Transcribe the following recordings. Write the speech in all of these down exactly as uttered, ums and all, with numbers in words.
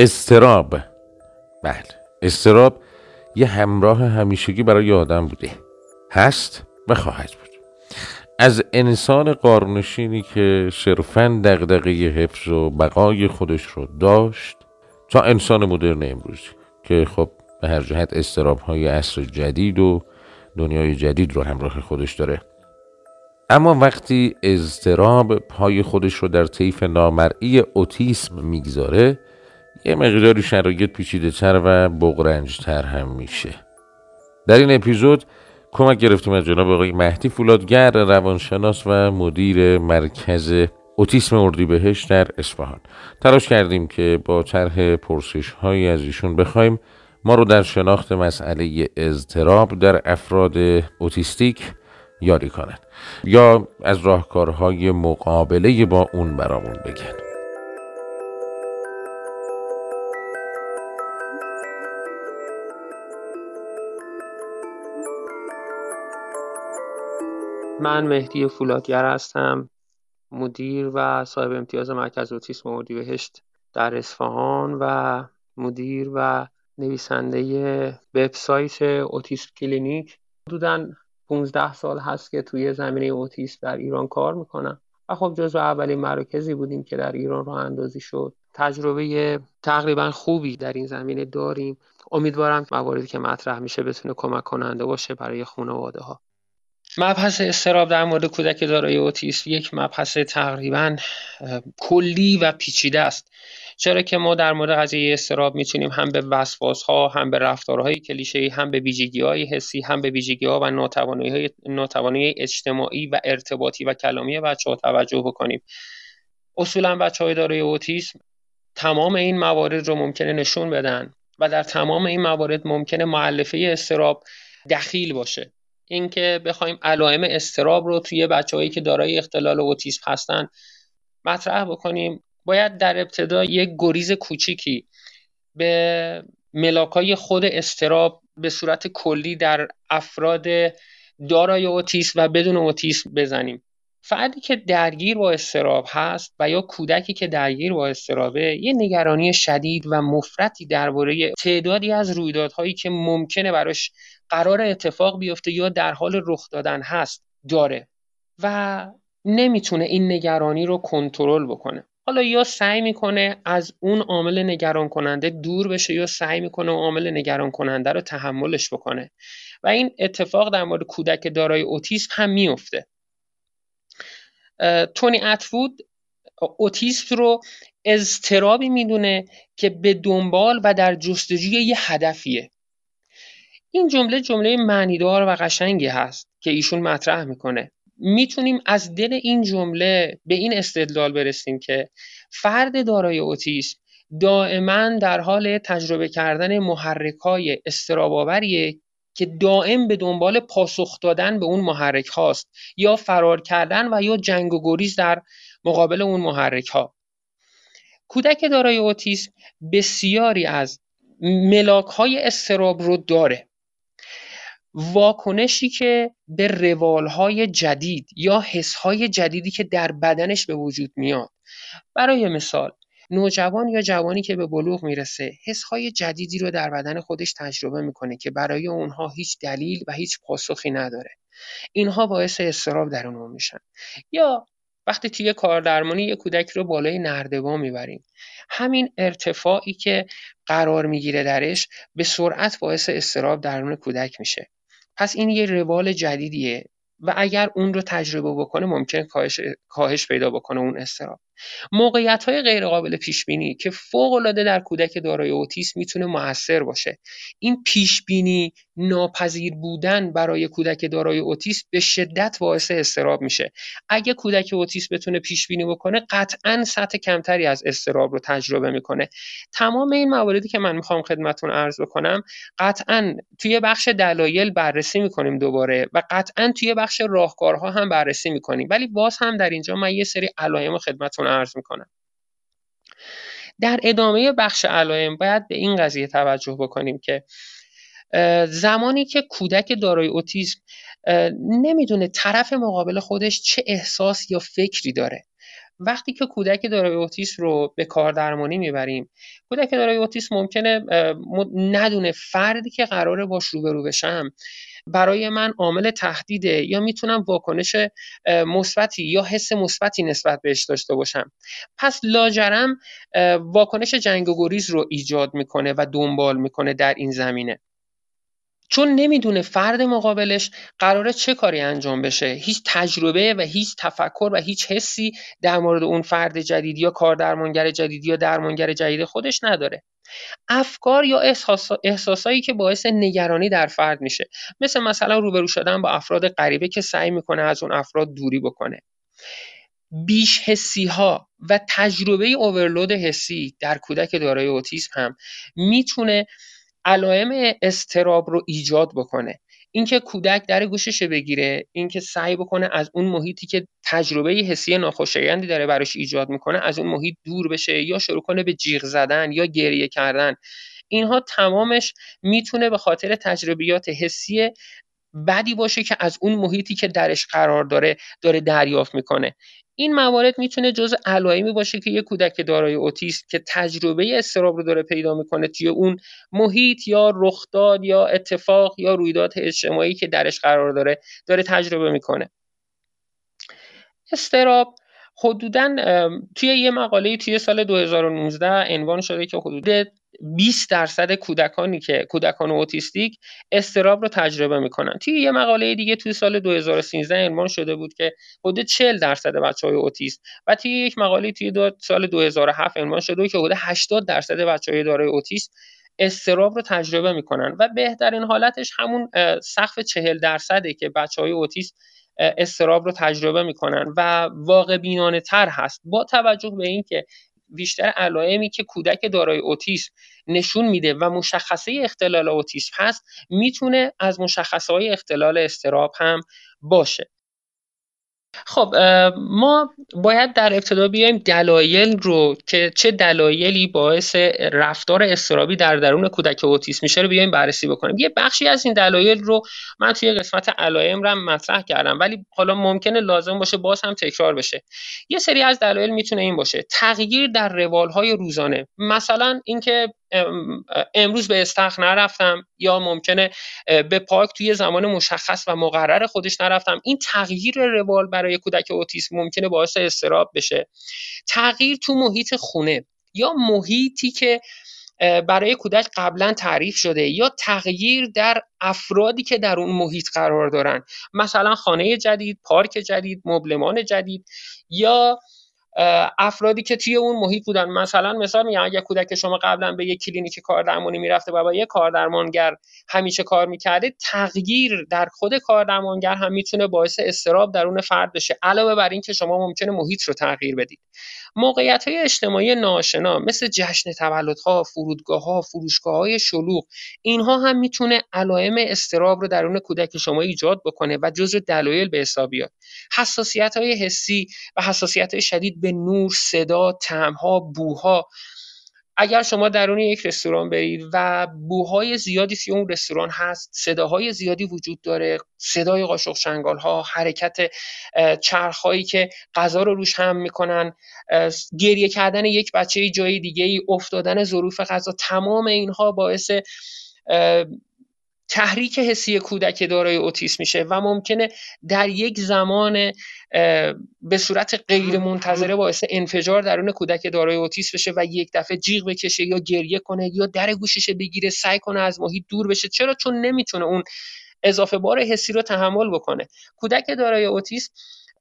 استراب، بله استراب یه همراه همیشگی برای آدم بوده، هست و خواهد بود. از انسان غارنشینی که صرفاً دغدغه حفظ و بقای خودش رو داشت تا انسان مدرن امروز که خب به هر جهت اضطراب‌های عصر جدید و دنیای جدید رو همراه خودش داره. اما وقتی اضطراب پای خودش رو در طیف نامرئی اوتیسم میگذاره، یه مقداری شرایط پیچیده‌تر و بغرنج‌تر هم میشه. در این اپیزود کمک گرفتیم از جناب آقای مهدی فولادگر، روانشناس و مدیر مرکز اوتیسم اردیبهشت در اصفهان. تلاش کردیم که با طرح پرسش‌هایی از ایشون بخوایم ما رو در شناخت مسئله اضطراب در افراد اوتیستیک یاری کنن یا از راهکارهای مقابله با اون برامون بگن. من مهدی فولادگر هستم، مدیر و صاحب امتیاز مرکز اوتیسم اردیبهشت در اصفهان و مدیر و نویسنده وبسایت اوتیسم کلینیک. حدوداً پانزده سال هست که توی زمینه اوتیسم در ایران کار میکنم و خب جزو اولین مراکزی بودیم که در ایران راه اندازی شد. تجربه تقریباً خوبی در این زمینه داریم. امیدوارم مواردی که مطرح میشه بتونه کمک کننده باشه برای خانواده ها. مبحث اضطراب در مورد کودک دارای اوتیسم یک مبحث تقریباً کلی و پیچیده است، چرا که ما در مورد قضیه اضطراب میتونیم هم به وسواس‌ها، هم به رفتارهای کلیشه‌ای، هم به ویژگی‌های حسی، هم به ویژگی‌ها و ناتوانی‌های ناتوانی اجتماعی و ارتباطی و کلامی بچه‌ها توجه بکنیم. اصولاً بچه‌های دارای اوتیسم تمام این موارد رو ممکنه نشون بدن و در تمام این موارد ممکنه مؤلفه اضطراب دخیل باشه. اینکه بخوایم علائم اضطراب رو توی بچه‌هایی که دارای اختلال اوتیسم هستن مطرح بکنیم، باید در ابتدا یک گریز کوچیکی به ملاکای خود اضطراب به صورت کلی در افراد دارای اوتیسم و بدون اوتیسم بزنیم. فردی که درگیر با اضطراب هست و یا کودکی که درگیر با اضطرابه، یه نگرانی شدید و مفرطی درباره تعدادی از رویدادهایی که ممکنه براش قرار اتفاق بیفته یا در حال رخ دادن هست داره و نمیتونه این نگرانی رو کنترل بکنه. حالا یا سعی میکنه از اون عامل نگران کننده دور بشه یا سعی میکنه عامل نگران کننده رو تحملش بکنه و این اتفاق در مورد کودک دارای اوتیسم هم میفته. تونی اتوود اوتیسم رو اضطرابی میدونه که به دنبال و در جستجوی یه هدفیه. این جمله جمله معنیدار و قشنگی هست که ایشون مطرح میکنه. میتونیم از دل این جمله به این استدلال برسیم که فرد دارای اوتیسم دائما در حال تجربه کردن محرک‌های اضطراب‌آوریه که دائم به دنبال پاسخ دادن به اون محرک هاست یا فرار کردن و یا جنگ و گریز در مقابل اون محرک ها. کودک دارای اوتیسم بسیاری از ملاک های اضطراب رو داره. واکنشی که به روالهای جدید یا حسهای جدیدی که در بدنش به وجود میاد. برای مثال نوجوان یا جوانی که به بلوغ میرسه حسهای جدیدی رو در بدن خودش تجربه میکنه که برای اونها هیچ دلیل و هیچ پاسخی نداره. اینها باعث اضطراب در اونها میشن. یا وقتی توی کاردرمانی یک کودک رو بالای نردبان میبریم، همین ارتفاعی که قرار میگیره درش به سرعت باعث اضطراب درون کودک میشه. پس این یه روال جدیدیه و اگر اون رو تجربه بکنه ممکنه کاهش کاهش پیدا بکنه اون اضطراب. موقعیت‌های غیر قابل پیش‌بینی که فوق‌العاده در کودک دارای اوتیسم میتونه مؤثر باشه. این پیش‌بینی ناپذیر بودن برای کودک دارای اوتیسم به شدت باعث اضطراب میشه. اگه کودک اوتیسم بتونه پیش‌بینی بکنه، قطعاً سطح کمتری از اضطراب رو تجربه میکنه. تمام این مواردی که من میخوام خدمتتون عرض بکنم، قطعاً توی بخش دلایل بررسی میکنیم دوباره و قطعاً توی بخش راهکارها هم بررسی میکنیم. ولی باز هم در اینجا من یه سری علائم خدمتتون عرض میکنم. در ادامه بخش علائم باید به این قضیه توجه بکنیم که زمانی که کودک دارای اوتیسم نمیدونه طرف مقابل خودش چه احساس یا فکری داره وقتی که کودک دارای اوتیسم رو به کاردرمانی میبریم، کودک دارای اوتیسم ممکنه ندونه فردی که قراره باش روبرو بشم برای من عامل تهدیده یا میتونم واکنش مثبتی یا حس مثبتی نسبت بهش داشته باشم. پس لاجرم واکنش جنگ و گریز رو ایجاد میکنه و دنبال میکنه در این زمینه، چون نمیدونه فرد مقابلش قراره چه کاری انجام بشه. هیچ تجربه و هیچ تفکر و هیچ حسی در مورد اون فرد جدید یا کاردرمانگر جدید یا درمانگر جدید خودش نداره. افکار یا احساس احساسایی که باعث نگرانی در فرد میشه، مثل مثلا روبرو شدن با افراد غریبه که سعی میکنه از اون افراد دوری بکنه. بیش حسی ها و تجربه اورلود حسی در کودک دارای اوتیسم هم میتونه علائم اضطراب رو ایجاد بکنه. اینکه کودک در گوشش بگیره، اینکه سعی بکنه از اون محیطی که تجربه حسی ناخوشایندی داره براش ایجاد میکنه از اون محیط دور بشه، یا شروع کنه به جیغ زدن یا گریه کردن، اینها تمامش میتونه به خاطر تجربیات حسی بدی باشه که از اون محیطی که درش قرار داره داره دریافت میکنه. این موارد میتونه جزء علایمی باشه که یک کودک دارای اوتیسم که تجربه اضطراب رو داره پیدا میکنه توی اون محیط یا رخداد یا اتفاق یا رویداد اجتماعی که درش قرار داره داره تجربه میکنه. اضطراب حدوداً توی یه مقاله توی سال دو هزار و نوزده عنوان شده که حدود بیست درصد کودکانی که کودکان اوتیستیک اضطراب رو تجربه میکنن. توی یه مقاله دیگه توی سال دو هزار و سیزده عنوان شده بود که حدود چهل درصد بچه‌های اوتیست، و توی یک مقاله توی دو سال دو هزار و هفت عنوان شده بود که حدود هشتاد درصد بچه‌های دارای اوتیست اضطراب رو تجربه میکنن و بهترین حالتش همون سقف چهل درصده که بچه‌های اوتیست اضطراب رو تجربه میکنن و واقع بینانه تر هست، با توجه به اینکه بیشتر علائمی که کودک دارای اوتیسم نشون میده و مشخصه اختلال اوتیسم هست میتونه از مشخصه‌های اختلال اضطراب هم باشه. خب ما باید در ابتدا بیایم دلایل رو که چه دلایلی باعث رفتار اضطرابی در درون کودک اوتیسم میشه رو بیایم بررسی بکنیم. یه بخشی از این دلایل رو من توی قسمت علائم رو مطرح کردم، ولی حالا ممکنه لازم باشه باز هم تکرار بشه. یه سری از دلایل میتونه این باشه: تغییر در روال‌های روزانه، مثلا اینکه امروز به استخر نرفتم یا ممکنه به پارک توی زمان مشخص و مقرر خودش نرفتم. این تغییر روال برای کودک اوتیسم ممکنه باعث اضطراب بشه. تغییر تو محیط خونه یا محیطی که برای کودک قبلا تعریف شده، یا تغییر در افرادی که در اون محیط قرار دارن، مثلا خانه جدید، پارک جدید، مبلمان جدید، یا افرادی که توی اون محیط بودن. مثلا مثلا میگم اگه کودک شما قبلا به یک کلینیک کاردرمانی میرفته و با یک کاردرمانگر همیشه کار میکرده، تغییر در خود کاردرمانگر هم میتونه باعث اضطراب درون فرد بشه، علاوه بر این که شما ممکنه محیط رو تغییر بدید. موقعیت‌های اجتماعی ناآشنا مثل جشن تولدها، فرودگاه‌ها، فروشگاه‌های شلوغ، اینها هم میتونه علائم اضطراب رو درون کودک شما ایجاد بکنه و جزو دلایل به حساب بیاد. حساسیت‌های حسی و حساسیت‌های شدید به نور، صدا، طعم‌ها، بوها. اگر شما درون یک رستوران برید و بوهای زیادی توی اون رستوران هست، صداهای زیادی وجود داره، صدای قاشق چنگال‌ها، حرکت چرخ‌هایی که غذا رو روش هم می‌کنن، گریه کردن یک بچه جای دیگه‌ای، افتادن ظروف غذا، تمام اینها باعث تحریک حسی کودک دارای اوتیسم میشه و ممکنه در یک زمان به صورت غیر منتظره باعث انفجار درون کودک دارای اوتیسم بشه و یک دفعه جیغ بکشه یا گریه کنه یا در گوشش بگیره، سعی کنه از محیط دور بشه. چرا؟ چون نمیتونه اون اضافه بار حسی رو تحمل بکنه. کودک دارای اوتیسم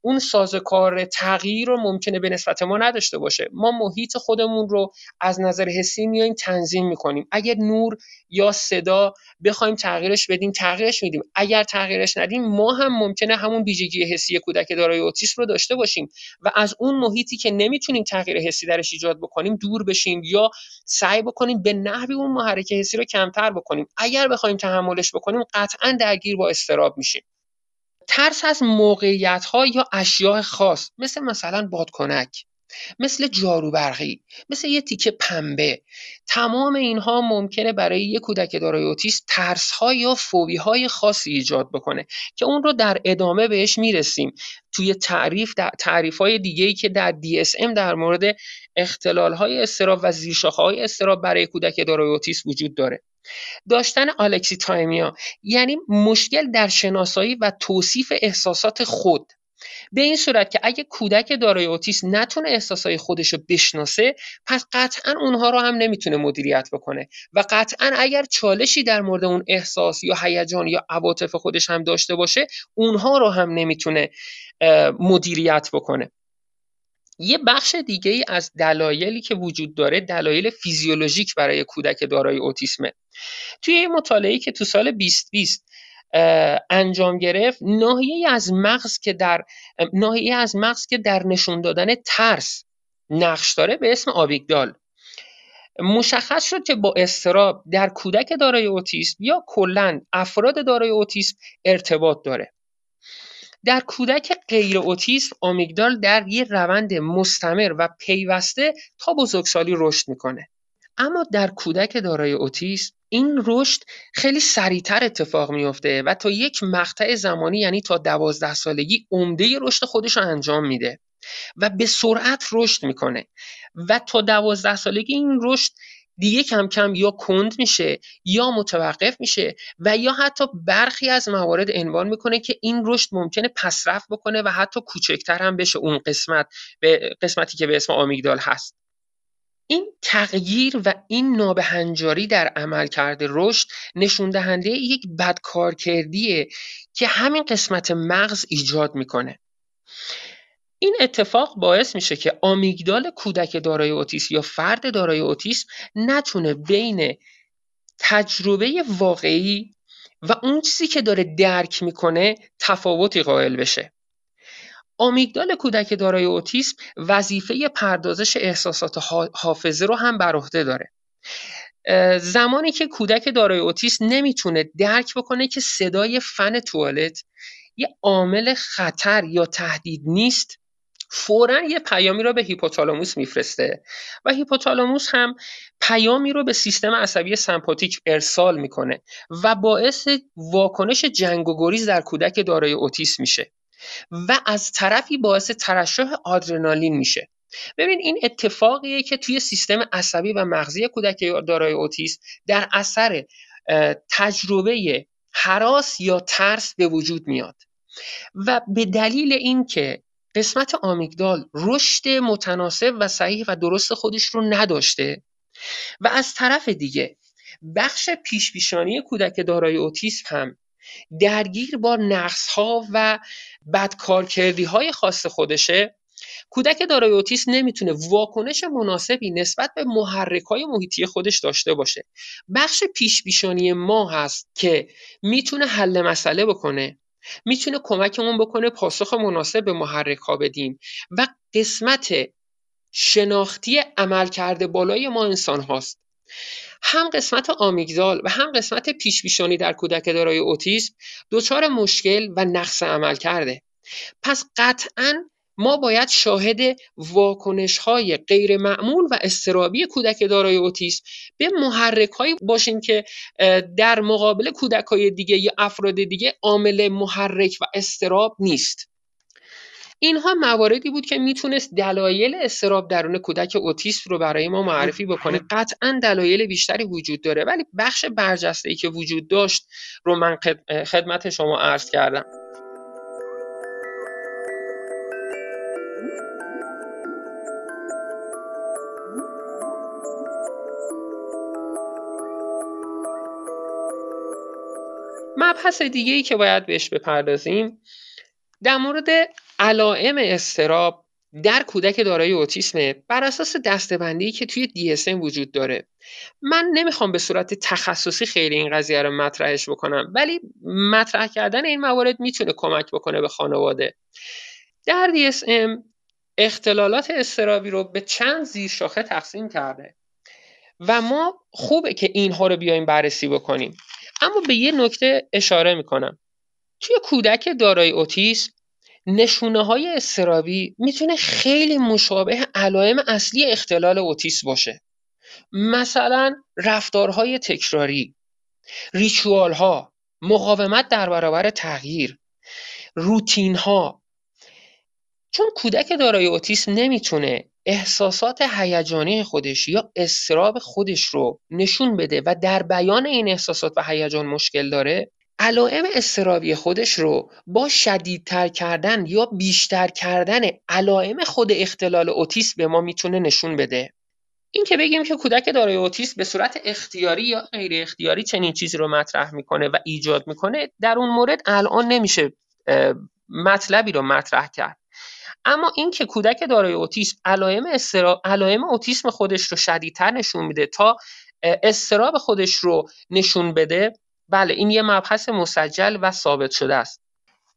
اون سازوکار تغییر رو ممکنه به نسبت ما نداشته باشه. ما محیط خودمون رو از نظر حسی میایم تنظیم میکنیم. اگر نور یا صدا بخوایم تغییرش بدیم، تغییرش میدیم. اگر تغییرش ندیم، ما هم ممکنه همون ویژگی حسی کودک دارای اوتیسم رو داشته باشیم و از اون محیطی که نمیتونیم تغییر حسی درش ایجاد بکنیم دور بشیم یا سعی بکنیم به نحوی اون محرک حسی رو کمتر بکنیم. اگر بخوایم تحملش بکنیم، قطعاً درگیر با اضطراب میشیم. ترس از موقعیت‌ها یا اشیاء خاص، مثل مثلا بادکنک، مثل جاروبرقی، مثل یه تیکه پنبه. تمام اینها ممکنه برای یک کودک دارای اوتیسم ترس‌ها یا فوبی‌های خاصی ایجاد بکنه که اون رو در ادامه بهش میرسیم توی تعریف تعریف‌های دیگه‌ای که در دی اس ام در مورد اختلال‌های اضطراب و زیرشاخه‌های اضطراب برای کودک دارای اوتیسم وجود داره. داشتن آلکسیتایمیا یعنی مشکل در شناسایی و توصیف احساسات خود، به این صورت که اگه کودک دارای اوتیسم نتونه احساسای خودشو بشناسه، پس قطعاً اونها رو هم نمیتونه مدیریت بکنه و قطعاً اگر چالشی در مورد اون احساس یا هیجان یا عواطف خودش هم داشته باشه، اونها رو هم نمیتونه مدیریت بکنه. یه بخش دیگه ای از دلایلی که وجود داره دلایل فیزیولوژیک برای کودک دارای اوتیسمه. توی این مطالعه‌ای که تو سال بیست بیست انجام گرفت، ناحیه‌ای از مغز که در ناحیه‌ای از مغز که در نشون دادن ترس نقش داره به اسم آمیگدال مشخص شد که با اضطراب در کودک دارای اوتیسم یا کلاً افراد دارای اوتیسم ارتباط داره. در کودک غیر اوتیسم آمیگدال در یک روند مستمر و پیوسته تا بزرگسالی رشد میکنه، اما در کودک دارای اوتیسم این رشد خیلی سریعتر اتفاق میفته و تا یک مقطع زمانی، یعنی تا دوازده سالگی، عمده رشد خودش رو انجام میده و به سرعت رشد میکنه و تا دوازده سالگی این رشد دیگه کم کم یا کند میشه یا متوقف میشه و یا حتی برخی از موارد عنوان میکنه که این رشد ممکنه پسرفت بکنه و حتی کوچکتر هم بشه اون قسمت، به قسمتی که به اسم آمیگدال هست. این تغییر و این نابهنجاری در عملکرد رشد نشون دهنده یک بدکارکردیه که همین قسمت مغز ایجاد میکنه. این اتفاق باعث میشه که آمیگدال کودک دارای اوتیسم یا فرد دارای اوتیسم نتونه بین تجربه واقعی و اون چیزی که داره درک میکنه تفاوتی قائل بشه. آمیگدال کودک دارای اوتیسم وظیفه پردازش احساسات حافظه رو هم بر عهده داره. زمانی که کودک دارای اوتیسم نمیتونه درک بکنه که صدای فن توالت یه عامل خطر یا تهدید نیست، فوراً یه پیامی رو به هیپوتالاموس میفرسته و هیپوتالاموس هم پیامی رو به سیستم عصبی سمپاتیک ارسال میکنه و باعث واکنش جنگ و گریز در کودک دارای اوتیسم میشه و از طرفی باعث ترشح آدرنالین میشه. ببین، این اتفاقیه که توی سیستم عصبی و مغزی کودک دارای اوتیسم در اثر تجربه هراس یا ترس به وجود میاد و به دلیل اینکه قسمت آمیگدال رشد متناسب و صحیح و درست خودش رو نداشته و از طرف دیگه بخش پیش پیشانی کودک دارای اوتیسم هم درگیر با نقص‌ها و بدکارکردی‌های خاص خودشه، کودک دارای اوتیسم نمیتونه واکنش مناسبی نسبت به محرک‌های محیطی خودش داشته باشه. بخش پیش‌بینی ما هست که میتونه حل مسئله بکنه، میتونه کمکمون بکنه پاسخ مناسب به محرک‌ها بدیم و قسمت شناختی عملکرد بالای ما انسان هاست. هم قسمت آمیگدال و هم قسمت پیش‌بینی در کودک دارای اوتیسم دچار مشکل و نقص عمل کرده. پس قطعاً ما باید شاهد واکنش‌های غیر معمول و اضطرابی کودک دارای اوتیسم به محرک‌هایی باشیم که در مقابل کودک‌های دیگه یا افراد دیگه عامل محرک و اضطراب نیست. اینها مواردی بود که میتونست دلایل اضطراب درون کودک اوتیسم رو برای ما معرفی بکنه. قطعاً دلایل بیشتری وجود داره، ولی بخش برجسته‌ای که وجود داشت رو من خدمت شما عرض کردم. مبحث دیگه‌ای که باید بهش بپردازیم در مورد علائم اضطراب در کودک دارای اوتیسم بر اساس دسته‌بندی که توی دی اس ام وجود داره. من نمیخوام به صورت تخصصی خیلی این قضیه رو مطرحش بکنم، ولی مطرح کردن این موارد میتونه کمک بکنه به خانواده. در دی اس ام اختلالات اضطرابی رو به چند زیرشاخه تقسیم کرده و ما خوبه که اینها رو بیایم بررسی بکنیم. اما به یه نکته اشاره میکنم. توی کودک دارای اوتیسم نشونه‌های اضطرابی میتونه خیلی مشابه علائم اصلی اختلال اوتیسم باشه. مثلا رفتارهای تکراری، ریچوال‌ها، مقاومت در برابر تغییر، روتین‌ها. چون کودک دارای اوتیسم نمیتونه احساسات هیجانی خودش یا اضطراب خودش رو نشون بده و در بیان این احساسات و هیجان مشکل داره، علائم اضطرابی خودش رو با شدیدتر کردن یا بیشتر کردن علائم خود اختلال اوتیسم به ما میتونه نشون بده. این که بگیم که کودک دارای اوتیسم به صورت اختیاری یا غیر اختیاری چنین چیزی رو مطرح میکنه و ایجاد میکنه، در اون مورد الان نمیشه مطلبی رو مطرح کرد. اما این که کودک دارای اوتیسم علائم استرا... علائم اوتیسم خودش رو شدیدتر نشون میده تا اضطراب خودش رو نشون بده، بله این یه مبحث مسجل و ثابت شده است.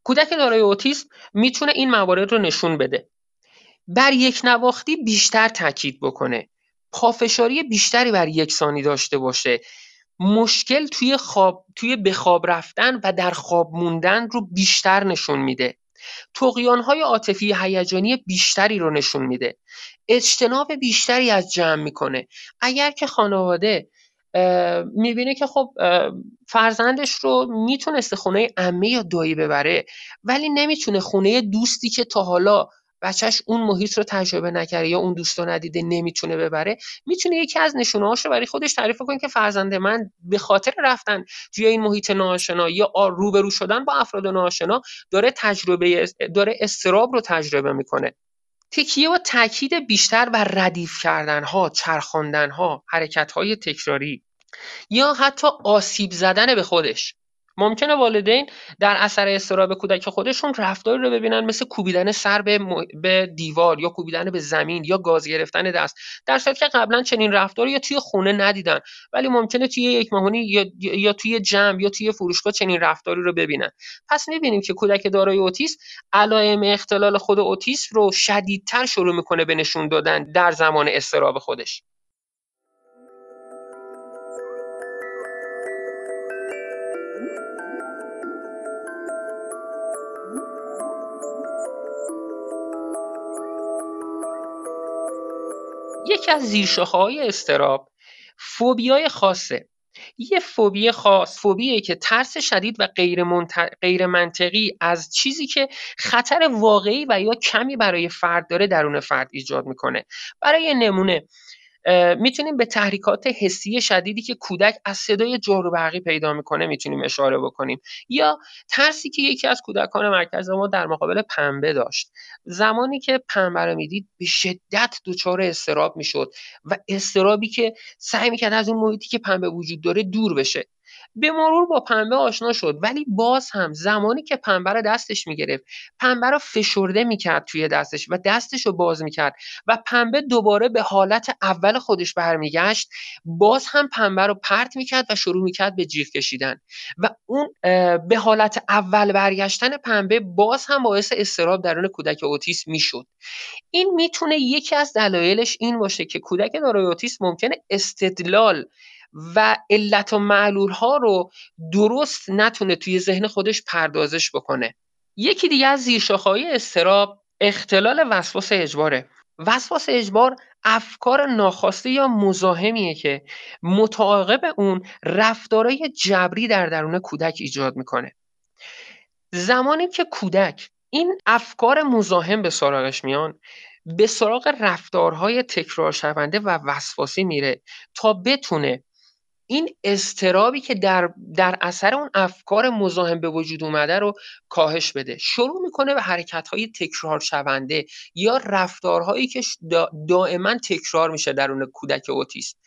کودک دارای اوتیسم میتونه این موارد رو نشون بده. بر یک نواختی بیشتر تاکید بکنه، پافشاری بیشتری بر یکسانی داشته باشه، مشکل توی خواب، توی به خواب رفتن و در خواب موندن رو بیشتر نشون میده. طغیان‌های عاطفی هیجانی بیشتری رو نشون میده. اجتناب بیشتری از جمع میکنه. اگر که خانواده میبینه که خب فرزندش رو میتونسته خونه عمه یا دایی ببره ولی نمیتونه خونه دوستی که تا حالا بچهش اون محیط رو تجربه نکره یا اون دوستو ندیده نمیتونه ببره، میتونه یکی از نشونه‌هاش رو برای خودش تعریف کنه که فرزند من به خاطر رفتن توی این محیط ناآشنا یا روبرو شدن با افراد ناآشنا داره تجربه داره اضطراب رو تجربه میکنه. تکیه و تاکید بیشتر بر ردیف کردنها، چرخاندنها، حرکتهای تکراری یا حتی آسیب زدن به خودش. ممکنه والدین در اثر اضطراب کودک خودشون رفتاری رو ببینن مثل کوبیدن سر به, م... به دیوار یا کوبیدن به زمین یا گاز گرفتن دست، در صورتی که قبلا چنین رفتاری یا توی خونه ندیدن، ولی ممکنه توی یک مهمانی یا... یا توی جمع یا توی فروشگاه چنین رفتاری رو ببینن. پس می‌بینیم که کودک دارای اوتیسم علائم اختلال خود اوتیسم رو شدیدتر شروع می‌کنه به نشون دادن در زمان اضطراب خودش. یکی از زیرشاخه‌های اضطراب فوبیای خاصه. یه فوبی خاص، فوبیه که ترس شدید و غیر, منطق... غیر منطقی از چیزی که خطر واقعی و یا کمی برای فرد داره درون فرد ایجاد میکنه. برای نمونه میتونیم به تحریکات حسی شدیدی که کودک از صدای جارو برقی پیدا میکنه میتونیم اشاره بکنیم، یا ترسی که یکی از کودکان مرکز ما در مقابل پنبه داشت. زمانی که پنبه رو میدید به شدت دچار اضطراب میشد و اضطرابی که سعی میکرد از اون محیطی که پنبه وجود داره دور بشه. به مرور با پنبه آشنا شد، ولی باز هم زمانی که پنبه را دستش میگرفت، پنبه را فشرده میکرد توی دستش و دستش رو باز میکرد و پنبه دوباره به حالت اول خودش برمیگشت، باز هم پنبه رو پرت میکرد و شروع میکرد به جیغ کشیدن و اون به حالت اول برگشتن پنبه باز هم باعث اضطراب درون کودک اوتیسم میشد. این میتونه یکی از دلایلش این باشه که کودک دارای اوتیسم ممکنه استدلال و علت و معلول ها رو درست نتونه توی ذهن خودش پردازش بکنه. یکی دیگه از زیرشاخه‌های اضطراب اختلال وسواس اجباره. وسواس اجبار افکار ناخواسته یا مزاحمیه که متعاقب اون رفتارهای جبری در درون کودک ایجاد میکنه. زمانی که کودک این افکار مزاحم به سراغش میان، به سراغ رفتارهای تکرار شونده و وسواسی میره تا بتونه این اضطرابی که در, در اثر اون افکار مزاحم به وجود اومده رو کاهش بده. شروع میکنه به حرکت‌های تکرار شونده یا رفتارهایی که دا دائما تکرار میشه درون کودک اوتیسم.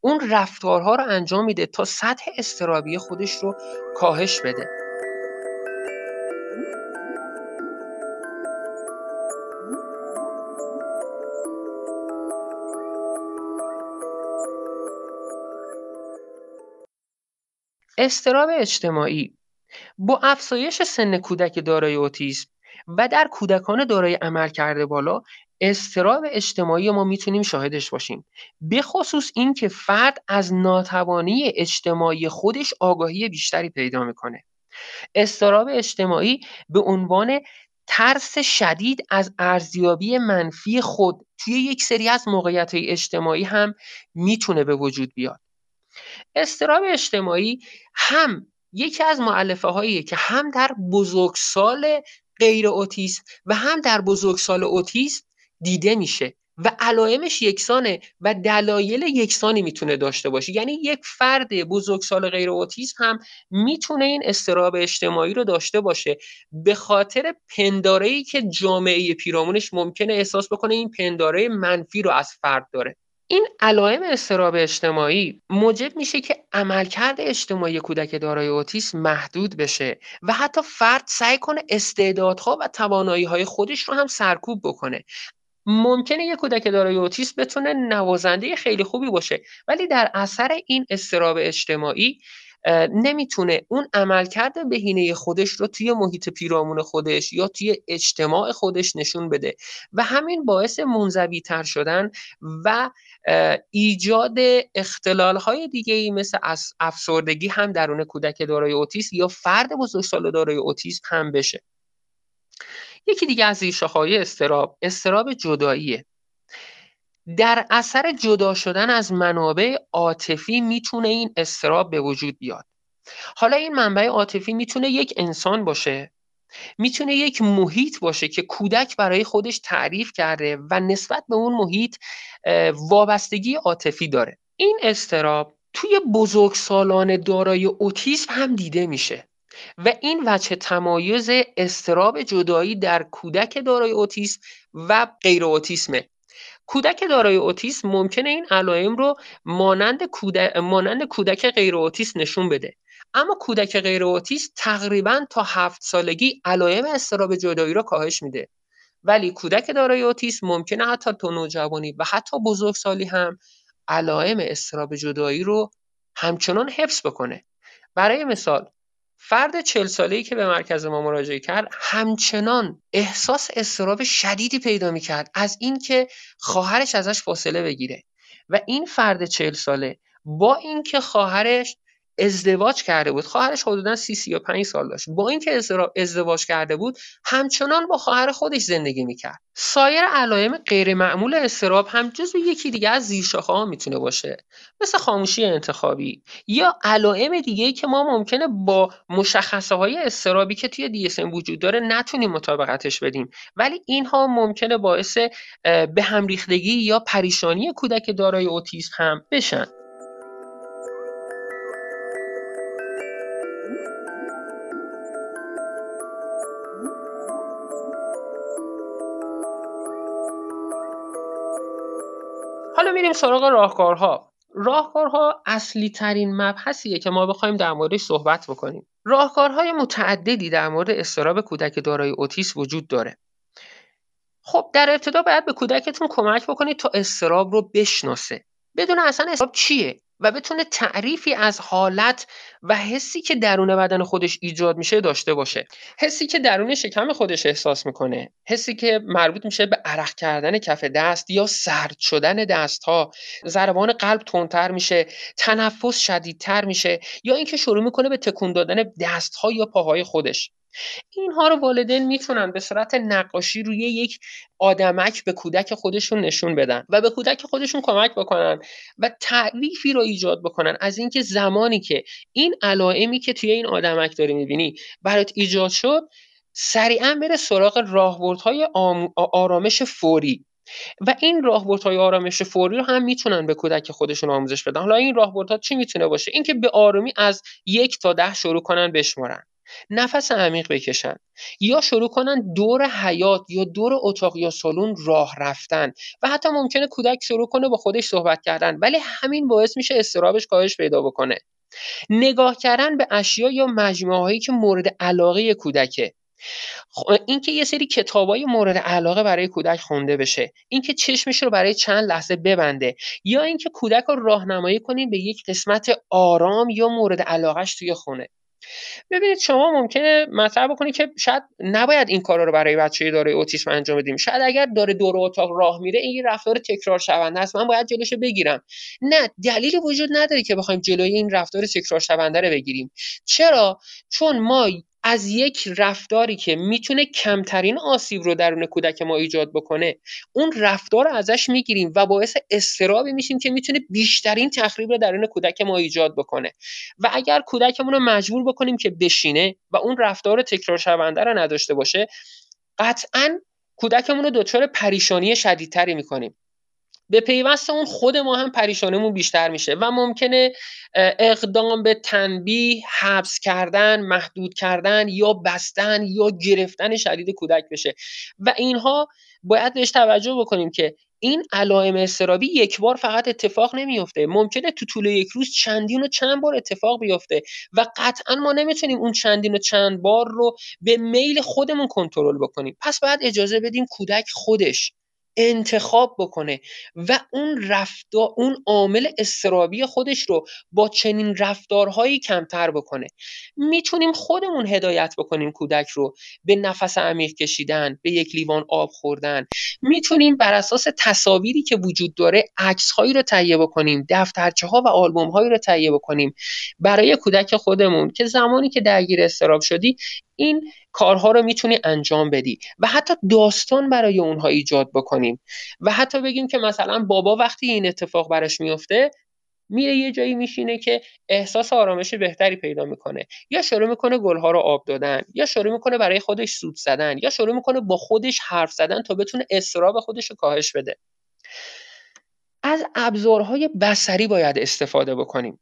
اون رفتارها رو انجام میده تا سطح اضطرابی خودش رو کاهش بده. اضطراب اجتماعی با افزایش سن کودک دارای اوتیسم و در کودکان دارای عملکرد بالا، اضطراب اجتماعی ما میتونیم شاهدش باشیم. به خصوص این که فرد از ناتوانی اجتماعی خودش آگاهی بیشتری پیدا میکنه. اضطراب اجتماعی به عنوان ترس شدید از ارزیابی منفی خود توی یک سری از موقعیت‌های اجتماعی هم میتونه به وجود بیاد. اضطراب اجتماعی هم یکی از مؤلفه هاییه که هم در بزرگسال غیر اوتیسم و هم در بزرگسال اوتیسم دیده میشه و علائمش یکسانه و دلایل یکسانی میتونه داشته باشه. یعنی یک فرد بزرگسال غیر اوتیسم هم میتونه این اضطراب اجتماعی رو داشته باشه به خاطر پنداره‌ای که جامعه پیرامونش ممکنه احساس بکنه این پنداره منفی رو از فرد داره. این علائم اضطراب اجتماعی موجب میشه که عملکرد اجتماعی کودک دارای اوتیسم محدود بشه و حتی فرد سعی کنه استعدادها و توانایی‌های خودش رو هم سرکوب بکنه. ممکنه یک کودک دارای اوتیسم بتونه نوازنده خیلی خوبی باشه ولی در اثر این اضطراب اجتماعی نمیتونه اون عملکرد بهینه خودش رو توی محیط پیرامون خودش یا توی اجتماع خودش نشون بده و همین باعث منزوی تر شدن و ایجاد اختلال های دیگه‌ای مثل افسردگی هم درون کودک دارای اوتیسم یا فرد بزرگسال دارای اوتیسم هم بشه. یکی دیگه از ریشه‌های اضطراب، اضطراب جداییه. در اثر جدا شدن از منابع عاطفی میتونه این اضطراب به وجود بیاد. حالا این منبع عاطفی میتونه یک انسان باشه، میتونه یک محیط باشه که کودک برای خودش تعریف کرده و نسبت به اون محیط وابستگی عاطفی داره. این اضطراب توی بزرگسالان دارای اوتیسم هم دیده میشه و این وجه تمایز اضطراب جدایی در کودک دارای اوتیسم و غیر اوتیسمه. کودک دارای اوتیسم ممکنه این علائم رو مانند کودک مانند کودک غیر اوتیسم نشون بده، اما کودک غیر اوتیسم تقریبا تا هفت سالگی علائم اضطراب جدایی رو کاهش میده ولی کودک دارای اوتیسم ممکنه حتی تا نوجوانی و حتی بزرگسالی هم علائم اضطراب جدایی رو همچنان حفظ بکنه. برای مثال فرد چهل ساله‌ای که به مرکز ما مراجعه کرد همچنان احساس اضطراب شدیدی پیدا می‌کرد از اینکه خواهرش ازش فاصله بگیره و این فرد چهل ساله با اینکه خواهرش ازدواج کرده بود، خواهرش حدوداً سی تا سی و پنج سال داشت، با اینکه ازدواج کرده بود همچنان با خواهر خودش زندگی می‌کرد. سایر علائم غیر معمول اضطراب هم جزو یکی دیگه از زیرشاخه‌ها میتونه باشه، مثل خاموشی انتخابی یا علائم دیگه‌ای که ما ممکنه با مشخصه‌های اضطرابی که توی دی اس ام وجود داره نتونیم مطابقتش بدیم ولی اینها ممکنه باعث به هم ریختگی یا پریشانی کودک دارای اوتیسم هم بشن. حالا میریم سراغ راهکارها. راهکارها اصلی ترین مبحثیه که ما بخوایم در موردش صحبت بکنیم. راهکارهای متعددی در مورد اضطراب کودک دارای اوتیسم وجود داره. خب در ابتدا باید به کودکتون کمک بکنید تا اضطراب رو بشناسه، بدون اصلا اضطراب چیه و بتونه تعریفی از حالت و حسی که درون بدن خودش ایجاد میشه داشته باشه. حسی که درون شکم خودش احساس میکنه، حسی که مربوط میشه به عرق کردن کف دست یا سرد شدن دستها، ضربان قلب تندتر میشه، تنفس شدیدتر میشه یا اینکه شروع میکنه به تکون دادن دستها یا پاهای خودش. اینها رو والدین میتونن به صورت نقاشی روی یک آدمک به کودک خودشون نشون بدن و به کودک خودشون کمک بکنن و تعریفی رو ایجاد بکنن از اینکه زمانی که این علائمی که توی این آدمک داری میبینی برات ایجاد شد سریعا بره سراغ راهبردهای آرامش فوری و این راهبردهای آرامش فوری رو هم میتونن به کودک خودشون آموزش بدن. حالا این راهبردها چی میتونه باشه؟ اینکه به آرومی از یک تا ده شروع کنن بشمارن، نفس عمیق بکشن یا شروع کنن دور حیاط یا دور اتاق یا سالن راه رفتن و حتی ممکنه کودک شروع کنه با خودش صحبت کردن ولی همین باعث میشه اضطرابش کاهش پیدا بکنه. نگاه کردن به اشیا یا مجموعه هایی که مورد علاقه کودکه، اینکه یه سری کتابای مورد علاقه برای کودک خونده بشه، اینکه چشمش رو برای چند لحظه ببنده یا اینکه کودک رو راهنمایی کنین به یک قسمت آرام یا مورد علاقهش توی خونه. ببینید شما ممکنه مطرح بکنید که شاید نباید این کارا رو برای بچه‌ی دارای اوتیسم انجام بدیم، شاید اگر داره دور اتاق راه میره این رفتار تکرار شونده است، من باید جلوشو بگیرم. نه، دلیلی وجود نداره که بخوایم جلوی این رفتار تکرار شونده رو بگیریم. چرا؟ چون ما از یک رفتاری که میتونه کمترین آسیب رو درون کودک ما ایجاد بکنه اون رفتار رو ازش میگیریم و باعث اضطرابی میشیم که میتونه بیشترین تخریب رو درون کودک ما ایجاد بکنه. و اگر کودکمون رو مجبور بکنیم که بشینه و اون رفتار تکرار شونده رو نداشته باشه، قطعاً کودکمون رو دچار پریشانی شدیدتری میکنیم. به پیوست اون خود ما هم پریشانیمون بیشتر میشه و ممکنه اقدام به تنبیه، حبس کردن، محدود کردن یا بستن یا گرفتن شدید کودک بشه. و اینها باید بهش توجه بکنیم که این علائم اضطرابی یک بار فقط اتفاق نمیفته، ممکنه تو طول یک روز چندین و چند بار اتفاق بیفته و قطعا ما نمیتونیم اون چندین و چند بار رو به میل خودمون کنترل بکنیم. پس باید اجازه بدیم کودک خودش انتخاب بکنه و اون رفتار، اون عامل اضطرابی خودش رو با چنین رفتارهایی کمتر بکنه. میتونیم خودمون هدایت بکنیم کودک رو به نفس عمیق کشیدن، به یک لیوان آب خوردن. میتونیم بر اساس تصاویری که وجود داره عکس‌هایی رو تهیه بکنیم، دفترچه‌ها و آلبوم‌هایی رو تهیه بکنیم برای کودک خودمون که زمانی که درگیر اضطراب شدی این کارها رو میتونی انجام بدی و حتی داستان برای اونها ایجاد بکنیم و حتی بگیم که مثلا بابا وقتی این اتفاق برش میفته میره یه جایی میشینه که احساس آرامش بهتری پیدا میکنه، یا شروع میکنه گلها رو آب دادن، یا شروع میکنه برای خودش سوت زدن، یا شروع میکنه با خودش حرف زدن تا بتونه اضطراب خودش رو کاهش بده. از ابزارهای بصری باید استفاده بکنیم.